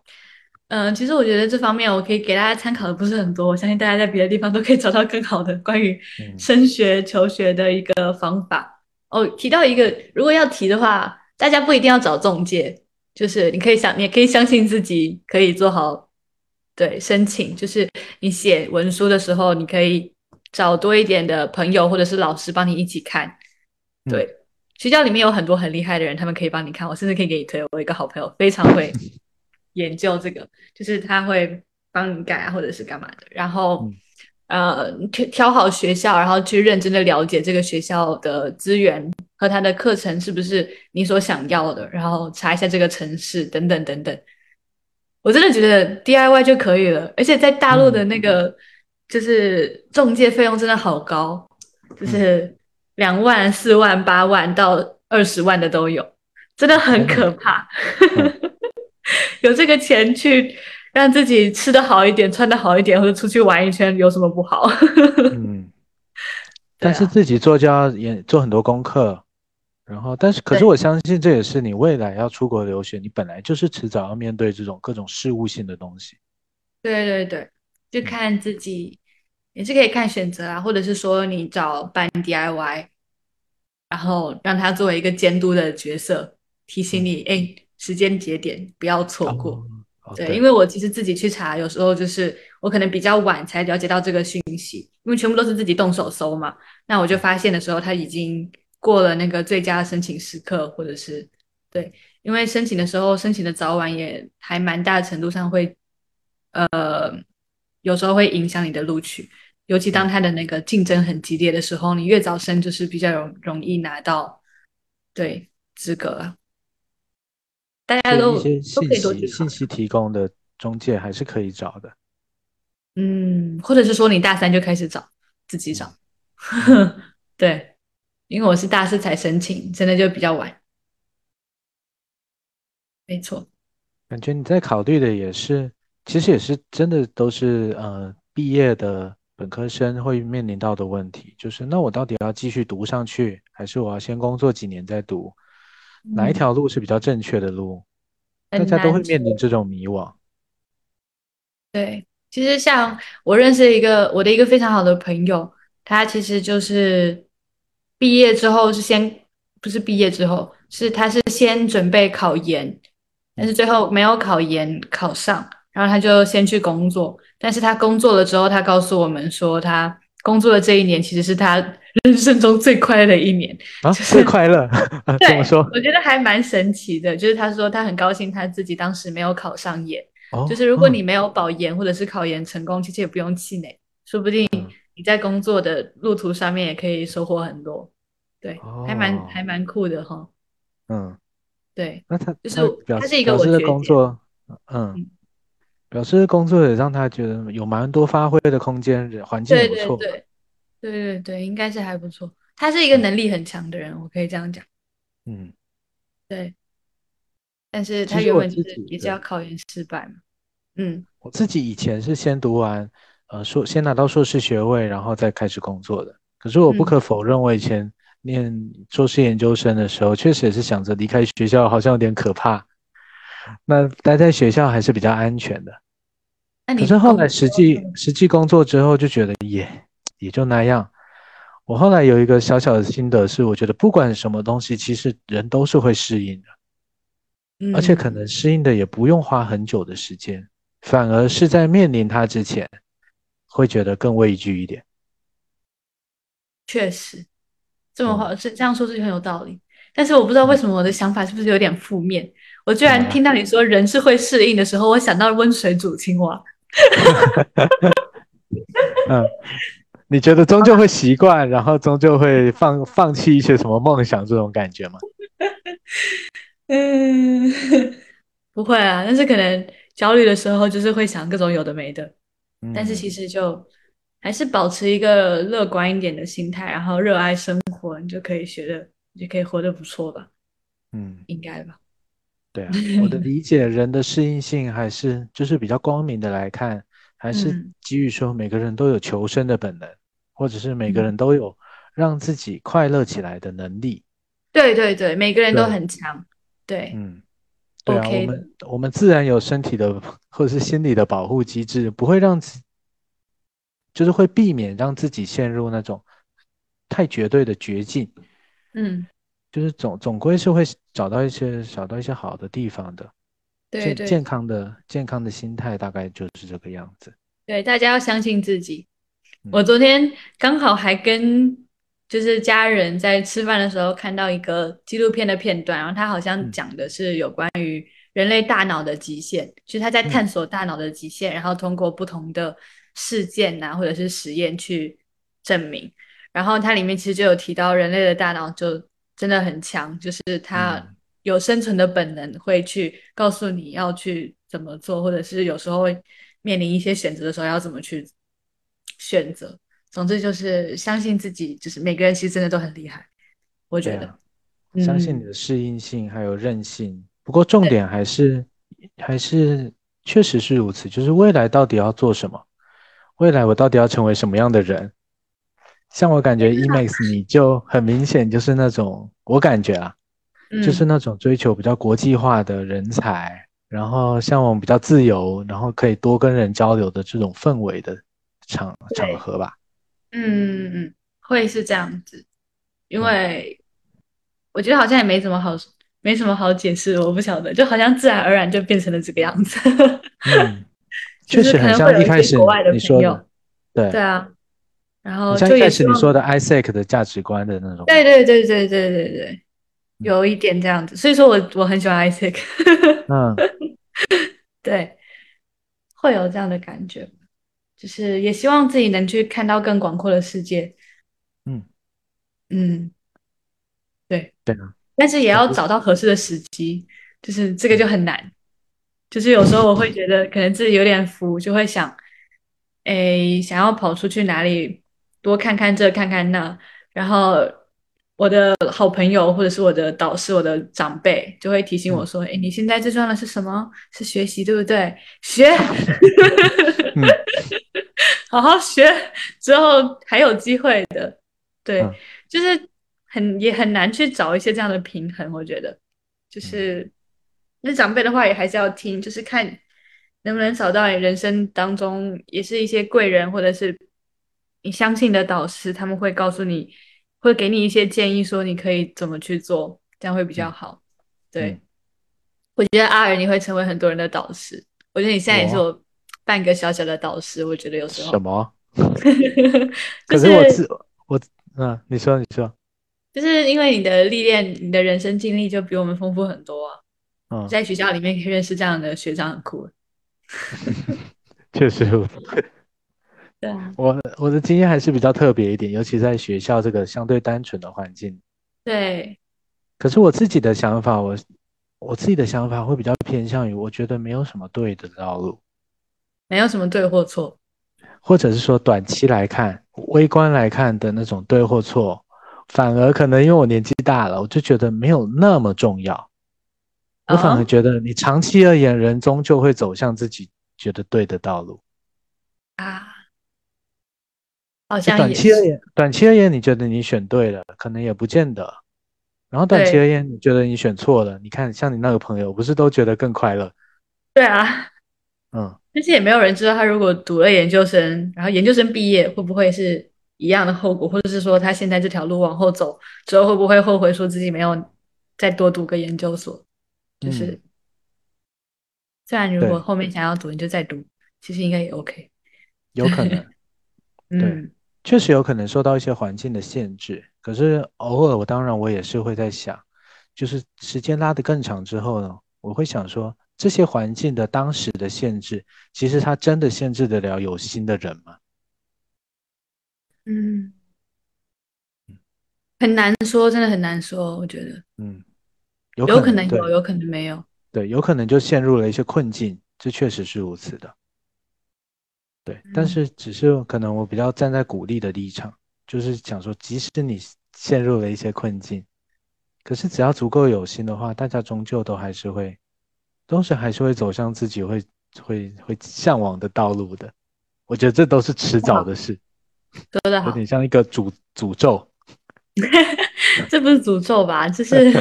嗯、呃，其实我觉得这方面我可以给大家参考的不是很多，我相信大家在别的地方都可以找到更好的关于升学、求学的一个方法。哦，提到一个，如果要提的话，大家不一定要找中介，就是你可以想，你也可以相信自己可以做好，对，申请，就是你写文书的时候，你可以找多一点的朋友或者是老师帮你一起看，对。嗯、学校里面有很多很厉害的人，他们可以帮你看，我甚至可以给你推，我一个好朋友非常会研究这个，就是他会帮你改啊，或者是干嘛的。然后、嗯、呃，挑好学校，然后去认真的了解这个学校的资源和他的课程是不是你所想要的，然后查一下这个城市等等等等。我真的觉得 D I Y 就可以了，而且在大陆的那个、嗯、就是中介费用真的好高，就是两万、四万、八万到二十万的都有，真的很可怕。嗯嗯有这个钱去让自己吃得好一点，穿得好一点，或者出去玩一圈，有什么不好嗯，但是自己做就要也做很多功课，然后但是可是我相信这也是你未来要出国留学，你本来就是迟早要面对这种各种事务性的东西。对对对，就看自己、嗯、也是可以看选择啊，或者是说你找办 D I Y， 然后让他作为一个监督的角色提醒你、嗯欸时间节点不要错过、oh, okay. 对，因为我其实自己去查，有时候就是我可能比较晚才了解到这个讯息，因为全部都是自己动手搜嘛，那我就发现的时候他已经过了那个最佳申请时刻，或者是对，因为申请的时候申请的早晚也还蛮大程度上会呃有时候会影响你的录取，尤其当它的那个竞争很激烈的时候，你越早升就是比较容容易拿到对资格。大家都一些信息都可以多信息提供的中介还是可以找的。嗯，或者是说你大三就开始找，自己找。对，因为我是大四才申请，真的就比较晚。没错。感觉你在考虑的也是，其实也是真的都是呃毕业的本科生会面临到的问题，就是那我到底要继续读上去，还是我要先工作几年再读？哪一条路是比较正确的路？嗯，大家都会面临这种迷惘。对，其实像我认识一个我的一个非常好的朋友，他其实就是毕业之后是先不是毕业之后是他是先准备考研，但是最后没有考研考上，然后他就先去工作。但是他工作了之后，他告诉我们说，他工作的这一年其实是他人生中最快乐的一年啊，就是，最快乐啊？怎么说？我觉得还蛮神奇的，就是他说他很高兴他自己当时没有考上研，哦，就是如果你没有保研，嗯，或者是考研成功，其实也不用气馁，说不定你在工作的路途上面也可以收获很多。对，哦，还蛮还蛮酷的哈。嗯，对。那他就是他是一个我觉得工作，嗯。嗯表示工作也让他觉得有蛮多发挥的空间，环境也不错。对对对，对对对，应该是还不错。他是一个能力很强的人，嗯，我可以这样讲。嗯，对。但是他原本就是也是要考研失败嘛。嗯，我自己以前是先读完，呃，硕先拿到硕士学位，然后再开始工作的。可是我不可否认，我以前念硕士研究生的时候，嗯，确实也是想着离开学校好像有点可怕。那待在学校还是比较安全的，那你可是后来实际实际工作之后就觉得也也就那样。我后来有一个小小的心得是，我觉得不管什么东西，其实人都是会适应的，嗯，而且可能适应的也不用花很久的时间，反而是在面临它之前会觉得更畏惧一点。确实，这么好，嗯，这样说是很有道理。但是我不知道为什么我的想法是不是有点负面。我居然听到你说人是会适应的时候，我想到温水煮青蛙。嗯，你觉得终究会习惯，然后终究会放放弃一些什么梦想这种感觉吗？嗯，不会啊，但是可能焦虑的时候就是会想各种有的没的，嗯，但是其实就还是保持一个乐观一点的心态，然后热爱生活，你就可以学得，你就可以活得不错吧。嗯，应该吧。对啊，我的理解，人的适应性还是就是比较光明的来看，还是基于说每个人都有求生的本能，或者是每个人都有让自己快乐起来的能力。对对对，每个人都很强。对，嗯，对啊， okay， 我们我们自然有身体的或者是心理的保护机制，不会让自就是会避免让自己陷入那种太绝对的绝境。嗯。就是总总归是会找到一些找到一些好的地方的。对对，健康的健康的心态大概就是这个样子。对，大家要相信自己。嗯，我昨天刚好还跟就是家人在吃饭的时候看到一个纪录片的片段，然后他好像讲的是有关于人类大脑的极限，就是他在探索大脑的极限，嗯，然后通过不同的事件啊或者是实验去证明。然后他里面其实就有提到人类的大脑就真的很强，就是他有生存的本能，会去告诉你要去怎么做，或者是有时候会面临一些选择的时候要怎么去选择。总之就是相信自己，就是每个人其实真的都很厉害，我觉得，啊，相信你的适应性还有韧性。嗯，不过重点还是还是确实是如此，就是未来到底要做什么，未来我到底要成为什么样的人。像我感觉 Emax 你就很明显就是那种，我感觉啊，嗯，就是那种追求比较国际化的人才，然后像我们比较自由，然后可以多跟人交流的这种氛围的场场合吧。嗯嗯，会是这样子。因为我觉得好像也没什么好没什么好解释，我不晓得，就好像自然而然就变成了这个样子。嗯，确实很像一开始你说的，对对啊。然后就像一开始你说的 AIESEC 的价值观的那种，对对对对对对对，有一点这样子。所以说我我很喜欢 AIESEC。 嗯，对，会有这样的感觉。就是也希望自己能去看到更广阔的世界。嗯嗯，对对啊，但是也要找到合适的时机，就是这个就很难。就是有时候我会觉得可能自己有点浮，就会想，哎，想要跑出去哪里多看看这看看那，然后我的好朋友或者是我的导师、我的长辈就会提醒我说：“哎、嗯，你现在最重要的是什么？是学习，对不对？学，嗯、好好学，之后还有机会的。”对，嗯、就是很也很难去找一些这样的平衡。我觉得，就是那、嗯、长辈的话也还是要听，就是看能不能找到你人生当中也是一些贵人，或者是你相信的导师，他们会告诉你。会给你一些建议，说你可以怎么去做，这样会比较好。对，嗯、我觉得阿尔你会成为很多人的导师。我觉得你现在也是我半个小小的导师。我觉得有时候什么，可是我自我嗯，你说你说，就是因为你的历练，你的人生经历就比我们丰富很多、啊。嗯，在学校里面可以认识这样的学长，很酷。确实。对啊、我我的经验还是比较特别一点，尤其在学校这个相对单纯的环境。对。可是我自己的想法，我我自己的想法会比较偏向于，我觉得没有什么对的道路，没有什么对或错，或者是说短期来看、微观来看的那种对或错，反而可能因为我年纪大了，我就觉得没有那么重要。我反而觉得，你长期而言，人终究会走向自己觉得对的道路。啊。好像短期而言，短期而言，你觉得你选对了，可能也不见得。然后短期而言，你觉得你选错了，你看，像你那个朋友，不是都觉得更快乐？对啊，嗯，但是也没有人知道他如果读了研究生，然后研究生毕业会不会是一样的后果，或者是说他现在这条路往后走之后会不会后悔，说自己没有再多读个研究所？就是，嗯、虽然如果后面想要读，你就再读，其实应该也 OK。有可能，对。嗯确实有可能受到一些环境的限制，可是偶尔我当然我也是会在想，就是时间拉得更长之后呢，我会想说这些环境的当时的限制，其实它真的限制得了有心的人吗？嗯，很难说，真的很难说，我觉得，嗯，有可能有，有可能没有，对，有可能就陷入了一些困境，这确实是如此的。对，但是只是可能我比较站在鼓励的立场，就是想说，即使你陷入了一些困境，可是只要足够有心的话，大家终究都还是会，都是还是会走向自己会会会向往的道路的。我觉得这都是迟早的事，说得好，有点像一个诅诅咒。这不是诅咒吧？这是，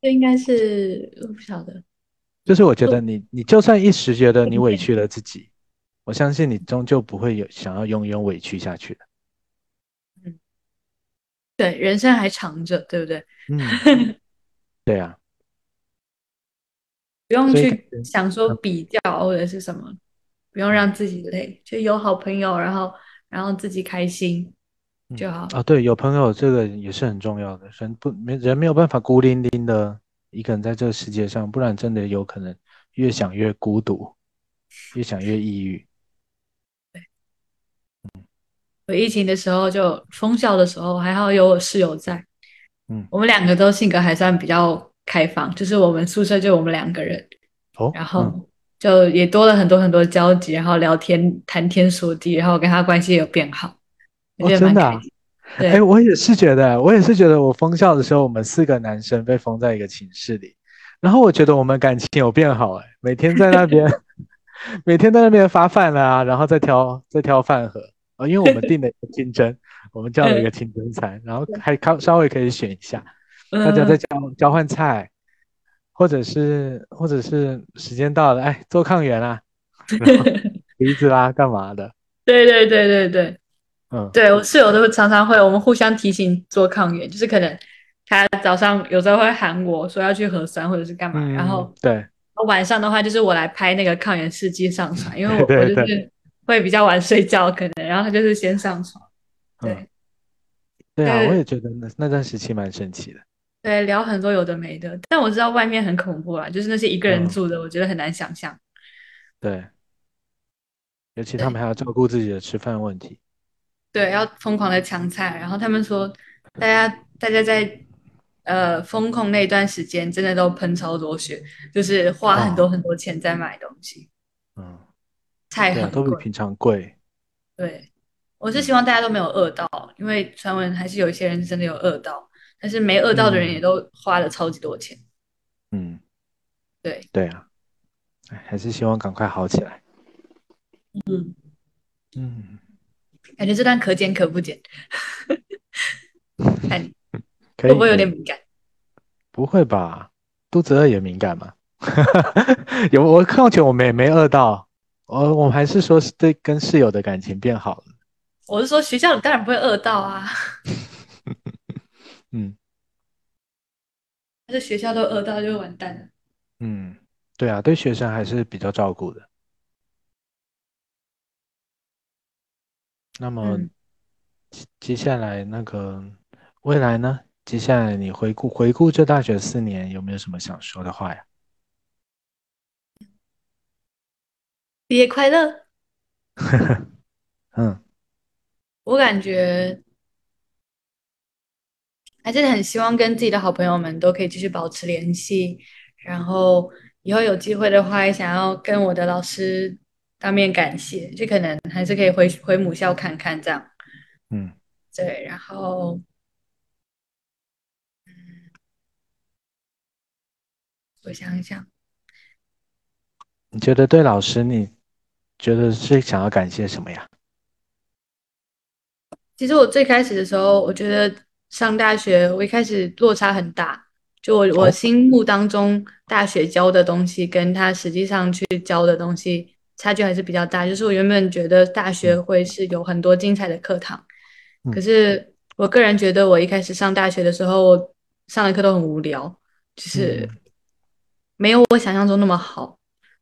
这应该是我不晓得。就是我觉得你你就算一时觉得你委屈了自己。我相信你终究不会有想要永远委屈下去的。嗯，对，人生还长着，对不对？嗯，对啊，不用去想说比较或者是什么，不用让自己累，就有好朋友，然后然后自己开心就好。嗯、啊，对，有朋友这个也是很重要的，人不没人没有办法孤零零的一个人在这个世界上，不然真的有可能越想越孤独。越想越抑郁。对，我疫情的时候就封校的时候，还好有我室友在。嗯，我们两个都性格还算比较开放，就是我们宿舍就我们两个人，哦，然后就也多了很多很多交集，然后聊天、谈天说地，然后跟他关系有变好。哦，真的、啊？哎、欸，我也是觉得，我也是觉得，我封校的时候，我们四个男生被封在一个寝室里，然后我觉得我们感情有变好、欸，哎，每天在那边。每天在那边发饭啦、啊，然后再挑再挑饭盒啊、哦，因为我们订了一个清真，我们叫了一个清真餐，然后还稍微可以选一下，大家再交交换菜，或者是或者是时间到了，哎，做抗原啦、啊，然后鼻子啦、啊，干嘛的？对对对对对，嗯，对我室友都常常会，我们互相提醒做抗原，就是可能他早上有时候会喊我说要去核酸或者是干嘛，嗯、然后对。晚上的话就是我来拍那个抗原试剂上传，因为 我, 我就是会比较晚睡觉可能，然后他就是先上床。对、嗯、对啊，我也觉得那段时期蛮神奇的。对，聊很多有的没的，但我知道外面很恐怖啦，就是那些一个人住的、嗯、我觉得很难想象。对，尤其他对们还要照顾自己的吃饭问题。对，要疯狂的抢菜。然后他们说，大家大家在呃风控那段时间，真的都喷超多血，就是花很多哦，很多钱在买东西，嗯，菜对啊，很都比贵。平常贵。对，我是希嗯望大家都没有饿到，因为传闻还是有一些人真的有饿到，但是没饿到的人也嗯都花了超级多钱。嗯，对，对啊，哎还是希望赶快好起来。嗯，嗯，感觉这段可剪可不剪，看你可会不以会有可点以，敏感？不会吧？肚子饿也敏感吗？有，我看到前我们也没饿到，我我们还是说是对跟室友的感情变好了。我是说学校里当然不会饿到啊，嗯但是学校都饿到就完蛋了。嗯，对啊，对学生还是比较照顾的。那么嗯。接接下来那个未来呢？接下来你回顾回顾这大学四年，有没有什么想说的话呀？毕业快乐！嗯我感觉还是很希望跟自己的好朋友们都可以继续保持联系，然后以后有机会的话，也想要跟我的老师当面感谢，就可能还是可以回回母校看看这样。嗯对，然后我想一想，你觉得对老师，你觉得是想要感谢什么呀？其实我最开始的时候，我觉得上大学，我一开始落差很大，就我我哦，心目当中大学教的东西跟他实际上去教的东西差距还是比较大。就是我原本觉得大学嗯会是有很多精彩的课堂，可嗯是我个人觉得我一开始上大学的时候，我上的课都很无聊，就是嗯没有我想象中那么好。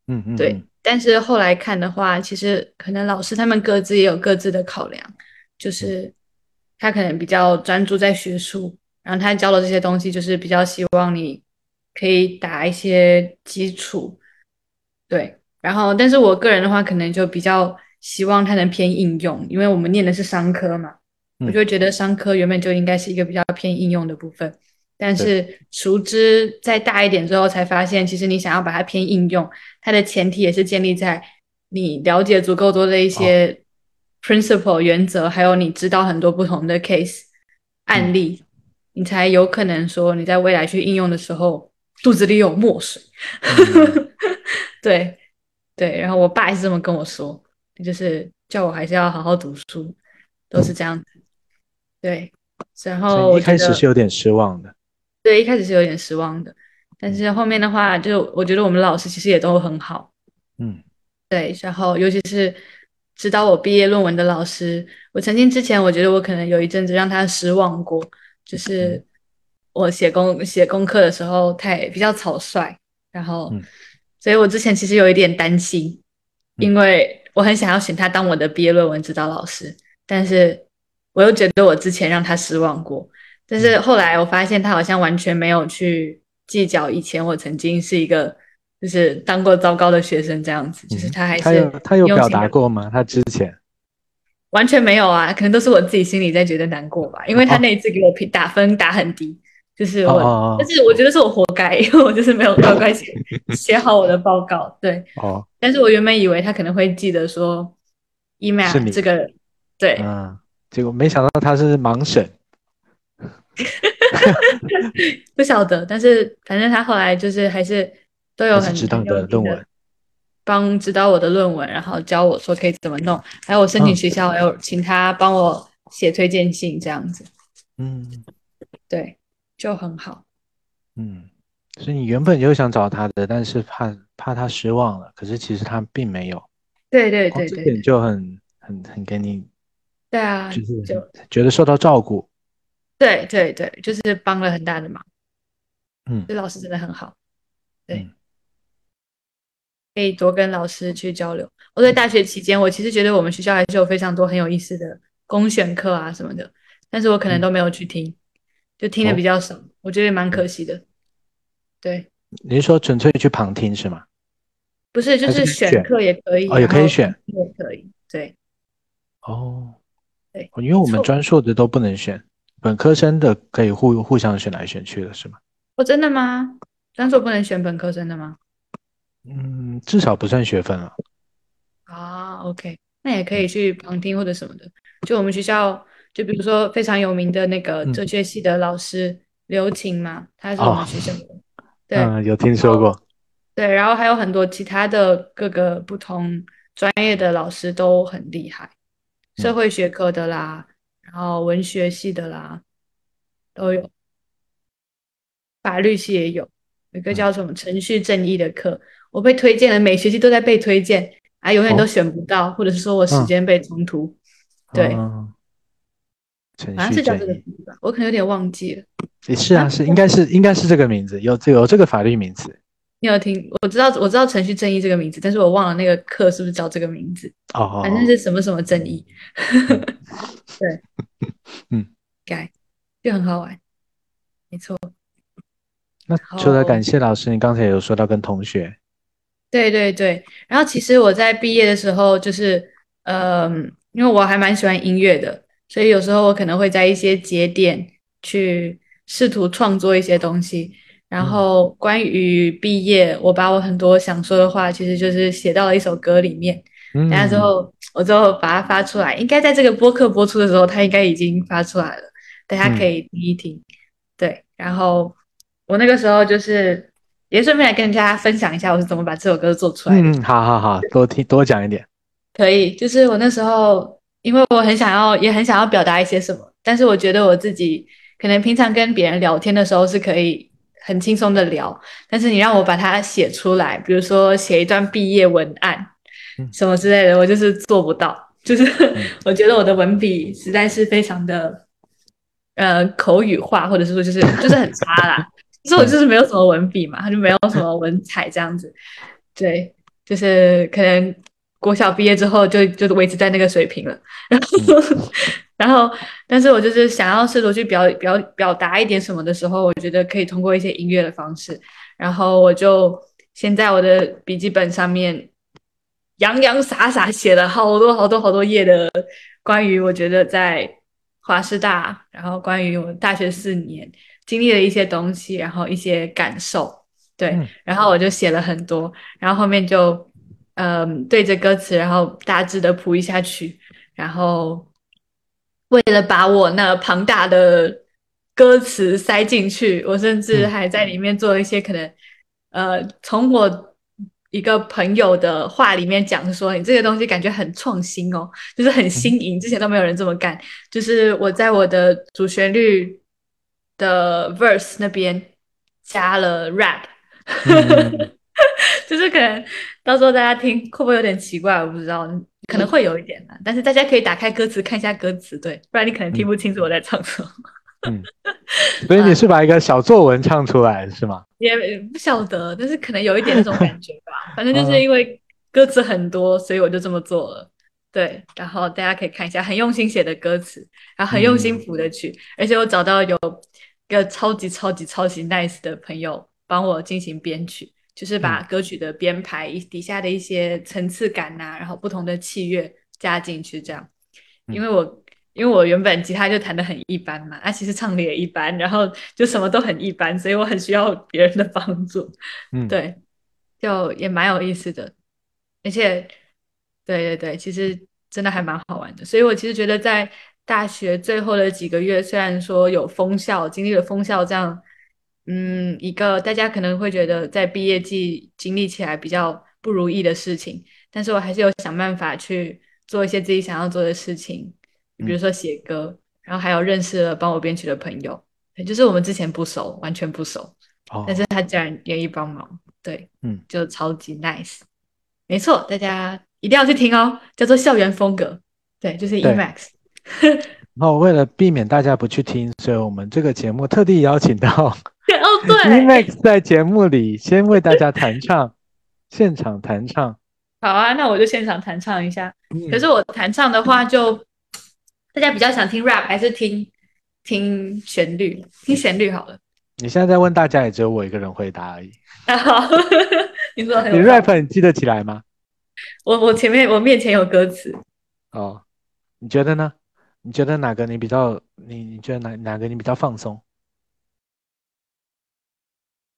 嗯嗯对，嗯但是后来看的话，其实可能老师他们各自也有各自的考量，就嗯是他可能比较专注在学术，然后他教的这些东西就是比较希望你可以打一些基础，对。然后，但是我个人的话，可能就比较希望它能偏应用，因为我们念的是商科嘛，我嗯，就会觉得商科原本就应该是一个比较偏应用的部分。但对，是，熟知再大一点之后，才发现其实你想要把它偏应用，它的前提也是建立在你了解足够多的一哦，些 principle 原则，还有你知道很多不同的 case 案嗯例，你才有可能说你在未来去应用的时候肚子里有墨水。嗯 对对，然后我爸也是这么跟我说，就是叫我还是要好好读书，都是这样子。对，然所以后你一我觉开始是得。有点失望的。对，一开始是有点失望的，但嗯是后面的话，就我觉得我们老师其实也都很好，嗯对，然后尤其是指导我毕业论文的老师，我曾经之前我觉得我可能有一阵子让他失望过，就嗯是我写功写功课的时候太比较草率，然后嗯所以我之前其实有一点担心，因嗯为我很想要选他当我的毕业论文指导老师，但是我又觉得我之前让他失望过。但是嗯后来我发现他好像完全没有去计较以前我曾经是一个就是当过糟糕的学生这样子，就是嗯，他还他是有他有用表心达的，过吗？他之前完全没有啊，可能都是我自己心里在觉得难过吧，因为他哦那一次给我评打分打很低，就是哦我，但哦是我觉得是我活该，因为我就是没有乖乖写写好我的报告，对，哦哦，但是我原本以为他可能会记得说是，Emax 这你个，对，嗯，结果没想到他是盲审。不晓得，但是反正他后来就是还是都还有是很指导很你用的心论的文。帮指导我的论文，然后教我说可以怎么弄，还有我申请嗯学校，还有请他帮我写推荐信这样子，嗯对，就很好。嗯，所以你原本就想找他的，但是怕怕他失望了，可是其实他并没有，对对光对这对点对，就很很很给你，对啊，就是就很觉得受到照顾。对对对，就是帮了很大的忙，嗯这老师真的很好，对，嗯可以多跟老师去交流。我在大学期间，我其实觉得我们学校还是有非常多很有意思的公选课啊什么的，但是我可能嗯，都没有去听，就听的比哦，较少，我觉得也蛮嗯，可惜的，对。你是说纯粹去旁听是吗？不是，就是选课也可以，哦，也可以选，也可以，对。哦，对，因为我们专硕的都不能选，本科生的可以 互, 互相选来选去了，是吗？哦，真的吗？专硕不能选本科生的吗？嗯，至少不算学分了。啊 ，OK， 那也可以去旁听或者什么的。就我们学校，就比如说非常有名的那个哲学系的老师刘琴嘛，他是我们学校的。哦，对，嗯，有听说过。对，然后还有很多其他的各个不同专业的老师都很厉害，社会学科的啦，嗯，然后文学系的啦，都有，法律系也有，有一个叫什么程序正义的课，嗯，我被推荐了，每学期都在被推荐，啊，永远都选不到，哦，或者是说我时间被冲突，嗯，对，嗯，好像是叫这个名字吧，我可能有点忘记了。也是啊，是应该是应该是这个名字，有有这个法律名词。你有听？我知道，我知道程序正义这个名字，但是我忘了那个课是不是叫这个名字。哦，反正是什么什么正义。对，嗯，改就很好玩，没错。那除了感谢老师，你刚才有说到跟同学。对对对，然后其实我在毕业的时候，就是呃，因为我还蛮喜欢音乐的，所以有时候我可能会在一些节点去试图创作一些东西。然后关于毕业，我把我很多想说的话其实就是写到了一首歌里面，嗯，然后之后我之后把它发出来，应该在这个播客播出的时候它应该已经发出来了，大家可以听一听，嗯，对。然后我那个时候就是也顺便来跟大家分享一下我是怎么把这首歌做出来的。嗯，好好好，多听多讲一点可以。就是我那时候因为我很想要也很想要表达一些什么，但是我觉得我自己可能平常跟别人聊天的时候是可以很轻松的聊，但是你让我把它写出来，比如说写一段毕业文案，嗯，什么之类的，我就是做不到，就是我觉得我的文笔实在是非常的呃口语化，或者是说就是就是很差啦，所以我就是没有什么文笔嘛，就没有什么文采这样子。对，就是可能国小毕业之后就就维持在那个水平了，然后，嗯，然后，但是我就是想要试图去表表表达一点什么的时候，我觉得可以通过一些音乐的方式。然后我就先在我的笔记本上面洋洋洒洒写了好多好多好多页的关于我觉得在华师大，然后关于我大学四年经历了一些东西，然后一些感受，对，嗯，然后我就写了很多，然后后面就嗯对着歌词，然后大致的谱一下曲，然后。为了把我那庞大的歌词塞进去，我甚至还在里面做一些可能，嗯，呃，从我一个朋友的话里面讲说，你这个东西感觉很创新哦，就是很新颖，之前都没有人这么干。就是我在我的主旋律的 verse 那边加了 rap， 嗯，就是可能到时候大家听会不会有点奇怪，我不知道。可能会有一点啦，但是大家可以打开歌词看一下歌词，对，不然你可能听不清楚我在唱什么。嗯，所以你是把一个小作文唱出来是吗？也不晓得，但是可能有一点那种感觉吧。反正就是因为歌词很多，所以我就这么做了。对，然后大家可以看一下，很用心写的歌词，然后很用心谱的曲，嗯，而且我找到有一个超级超级超级 nice 的朋友帮我进行编曲。就是把歌曲的编排底下的一些层次感啊，然后不同的器乐加进去这样。因为我因为我原本吉他就弹得很一般嘛，啊，其实唱的也一般，然后就什么都很一般，所以我很需要别人的帮助。嗯，对，就也蛮有意思的，而且对对对，其实真的还蛮好玩的。所以我其实觉得在大学最后的几个月，虽然说有封校，经历了封校这样。嗯，一个大家可能会觉得在毕业季经历起来比较不如意的事情，但是我还是有想办法去做一些自己想要做的事情，比如说写歌，嗯，然后还有认识了帮我编曲的朋友，就是我们之前不熟，完全不熟，哦，但是他竟然愿意帮忙，对，嗯，就超级 nice。没错，大家一定要去听哦，叫做校园风格，对，就是 Emax。然后为了避免大家不去听，所以我们这个节目特地邀请到。哦，对 ，Emax 在节目里先为大家弹唱，现场弹唱。好啊，那我就现场弹唱一下。嗯，可是我弹唱的话就，就大家比较想听 rap 还是听听旋律？听旋律好了。你现在在问大家，也只有我一个人回答而已。啊，好，你知道很有。你 rap 你记得起来吗？我我前面我面前有歌词。哦，你觉得呢？你觉得哪个你比较你你觉得 哪, 哪个你比较放松？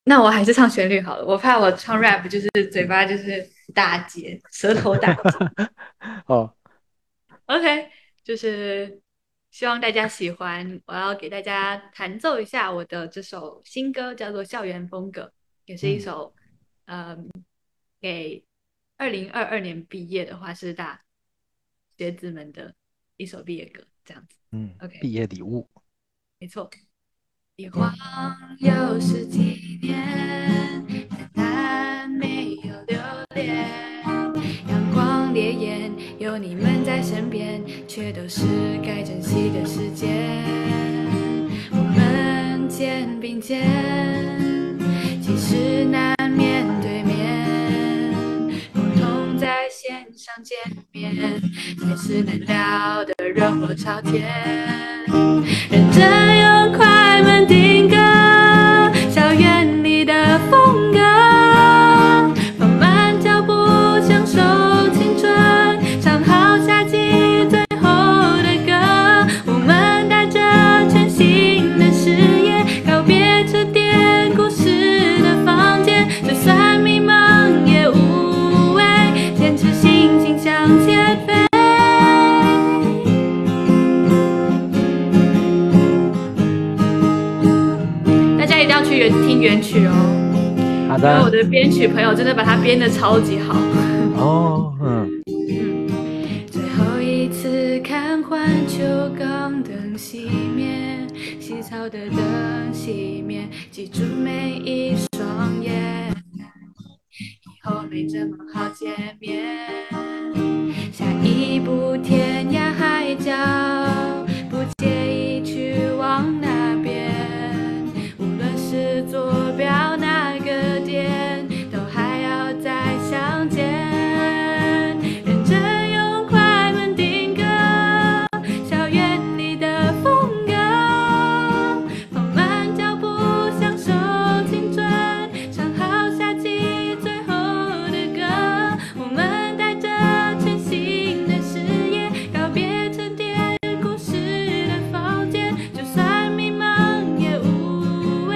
那我还是唱旋律好了，我怕我唱 rap 就是嘴巴就是打结，舌头打结。哦 ，OK， 就是希望大家喜欢。我要给大家弹奏一下我的这首新歌，叫做《校园风格》，也是一首、嗯呃、给二零二二年毕业的华师大学子们的一首毕业歌，这样子。嗯 ，OK， 毕业礼物。没错。一晃又是几年，感叹没有留恋，阳光烈焰有你们在身边，却都是该珍惜的时间。我们肩并肩，即使难面对面，共同在线上见面，才是难料的热火朝天。认真又快门定格，校园里的风格，放慢脚步，享受青春，唱好夏季最后的歌。我们带着全新的视野，告别这点故事的房间，就算迷茫也无畏，坚持心情向前飞。听原曲哦，好的，因为我的编曲朋友真的把它编得超级好哦，嗯嗯。最后一次看环球港灯熄灭，洗澡的灯熄灭，记住每一双眼，以后没这么好见面，下一步天涯海角，不介意去往哪。坐标那个点，都还要再相见。认真用快门定格，校园里的风格，放慢脚步，享受青春，唱好夏季最后的歌。我们带着全新的视野，告别沉淀故事的房间，就算迷茫也无畏。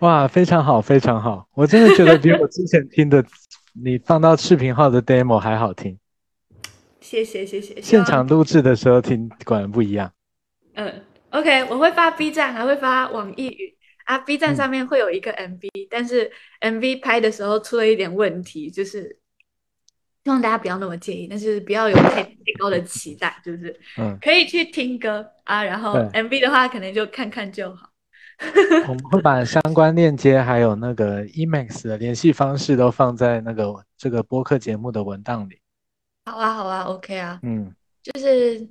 哇，非常好非常好，我真的觉得比我之前听的你放到视频号的 demo 还好听。谢谢谢谢。现场录制的时候听果然不一样。嗯 ，OK， 我会发 B 站，还会发网易云啊。B 站上面会有一个 M V，、嗯、但是 M V 拍的时候出了一点问题，就是希望大家不要那么介意，但是不要有太高的期待，就是可以去听歌、嗯、啊。然后 M V 的话，可能就看看就好。我们会把相关链接还有那个 Emax 的联系方式都放在那个这个播客节目的文档里。好啊好啊 OK 啊，嗯，就是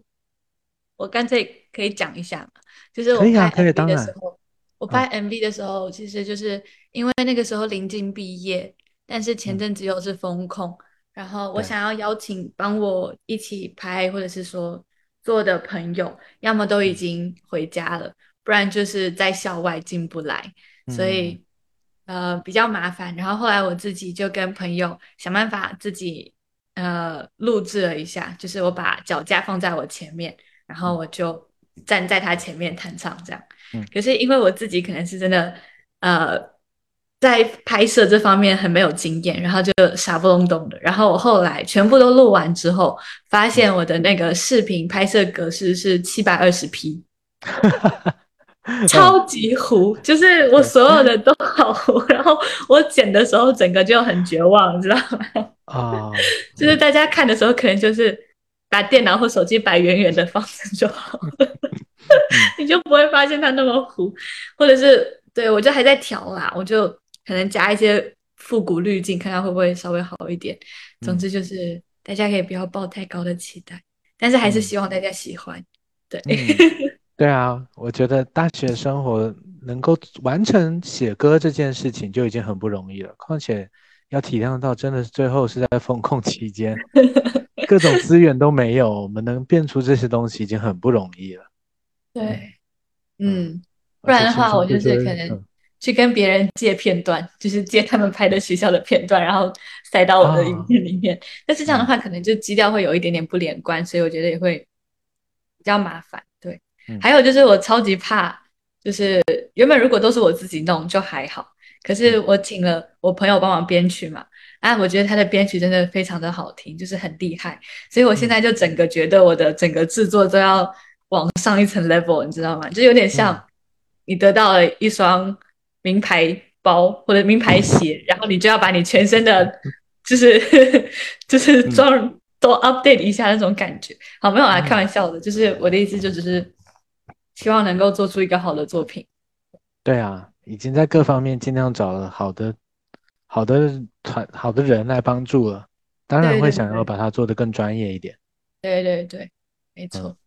我干脆可以讲一下嘛，就是我拍 M V 的时候、啊、我拍 M V 的时候、嗯、其实就是因为那个时候临近毕业，但是前阵子又是风控、嗯、然后我想要邀请帮我一起拍或者是说做的朋友，要么都已经回家了，不然就是在校外进不来，所以、嗯、呃比较麻烦。然后后来我自己就跟朋友想办法自己呃录制了一下，就是我把脚架放在我前面，然后我就站在他前面弹唱这样、嗯。可是因为我自己可能是真的呃在拍摄这方面很没有经验，然后就傻不隆咚的。然后我后来全部都录完之后，发现我的那个视频拍摄格式是 七百二十P。超级糊、嗯、就是我所有的都好糊、嗯、然后我剪的时候整个就很绝望，你知道吗、哦、就是大家看的时候可能就是把电脑或手机摆远远的方式就好了、嗯、你就不会发现它那么糊，或者是对我就还在调啦，我就可能加一些复古滤镜看看会不会稍微好一点。总之就是、嗯、大家可以不要抱太高的期待，但是还是希望大家喜欢、嗯、对、嗯对啊，我觉得大学生活能够完成写歌这件事情就已经很不容易了，况且要体谅到真的最后是在封控期间，各种资源都没有，我们能变出这些东西已经很不容易了。对，嗯，嗯不然的话我就是可能去跟别人借片段、嗯、就是借他们拍的学校的片段，然后塞到我的影片里面、哦、但是这样的话可能就基调会有一点点不连贯，所以我觉得也会比较麻烦。对，还有就是我超级怕，就是原本如果都是我自己弄就还好，可是我请了我朋友帮忙编曲嘛，啊，我觉得他的编曲真的非常的好听，就是很厉害，所以我现在就整个觉得我的整个制作都要往上一层 level， 你知道吗？就有点像你得到了一双名牌包或者名牌鞋，然后你就要把你全身的就是就是装都 update 一下那种感觉。好，没有啊，开玩笑的，就是我的意思就只是希望能够做出一个好的作品。对啊，已经在各方面尽量找了好的好的团好的人来帮助了，当然会想要把它做得更专业一点。对对 对, 对, 对没错、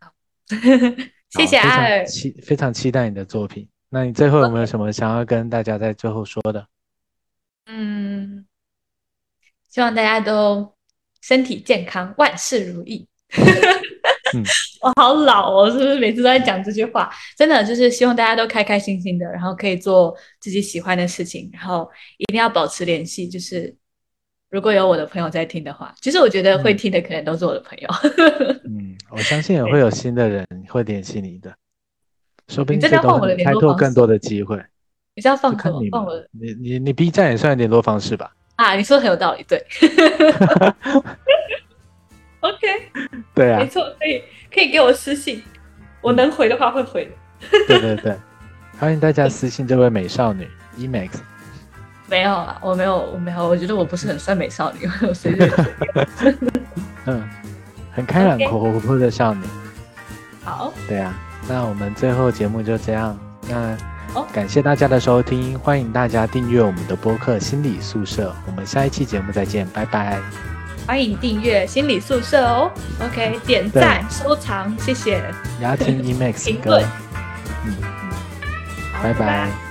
嗯、好谢谢阿尔，非 常, 非常期待你的作品。那你最后有没有什么想要跟大家在最后说的？嗯，希望大家都身体健康，万事如意嗯、我好老哦，是不是每次都在讲这句话？真的就是希望大家都开开心心的，然后可以做自己喜欢的事情，然后一定要保持联系。就是如果有我的朋友在听的话，其实我觉得会听的可能都是我的朋友。嗯，我相信也会有新的人会联系你的，说不定这都会开拓更多的机会。你是要放什么？放我？你你你 B 站也算联络方式吧？啊，你说的很有道理，对。OK， 对啊，没错，可以可以给我私信，我能回的话会回的。对对对，欢迎大家私信这位美少女 Emax。没有啊，我没有，我没有，我觉得我不是很算美少女，我随便。嗯，很开朗、活泼的少女。好。对啊，那我们最后节目就这样。那感谢大家的收听，欢迎大家订阅我们的播客《心理宿舍》，我们下一期节目再见，拜拜。欢迎订阅心理宿舍哦 ，OK， 点赞、收藏，谢谢。也要听 Emax 歌，嗯，拜拜。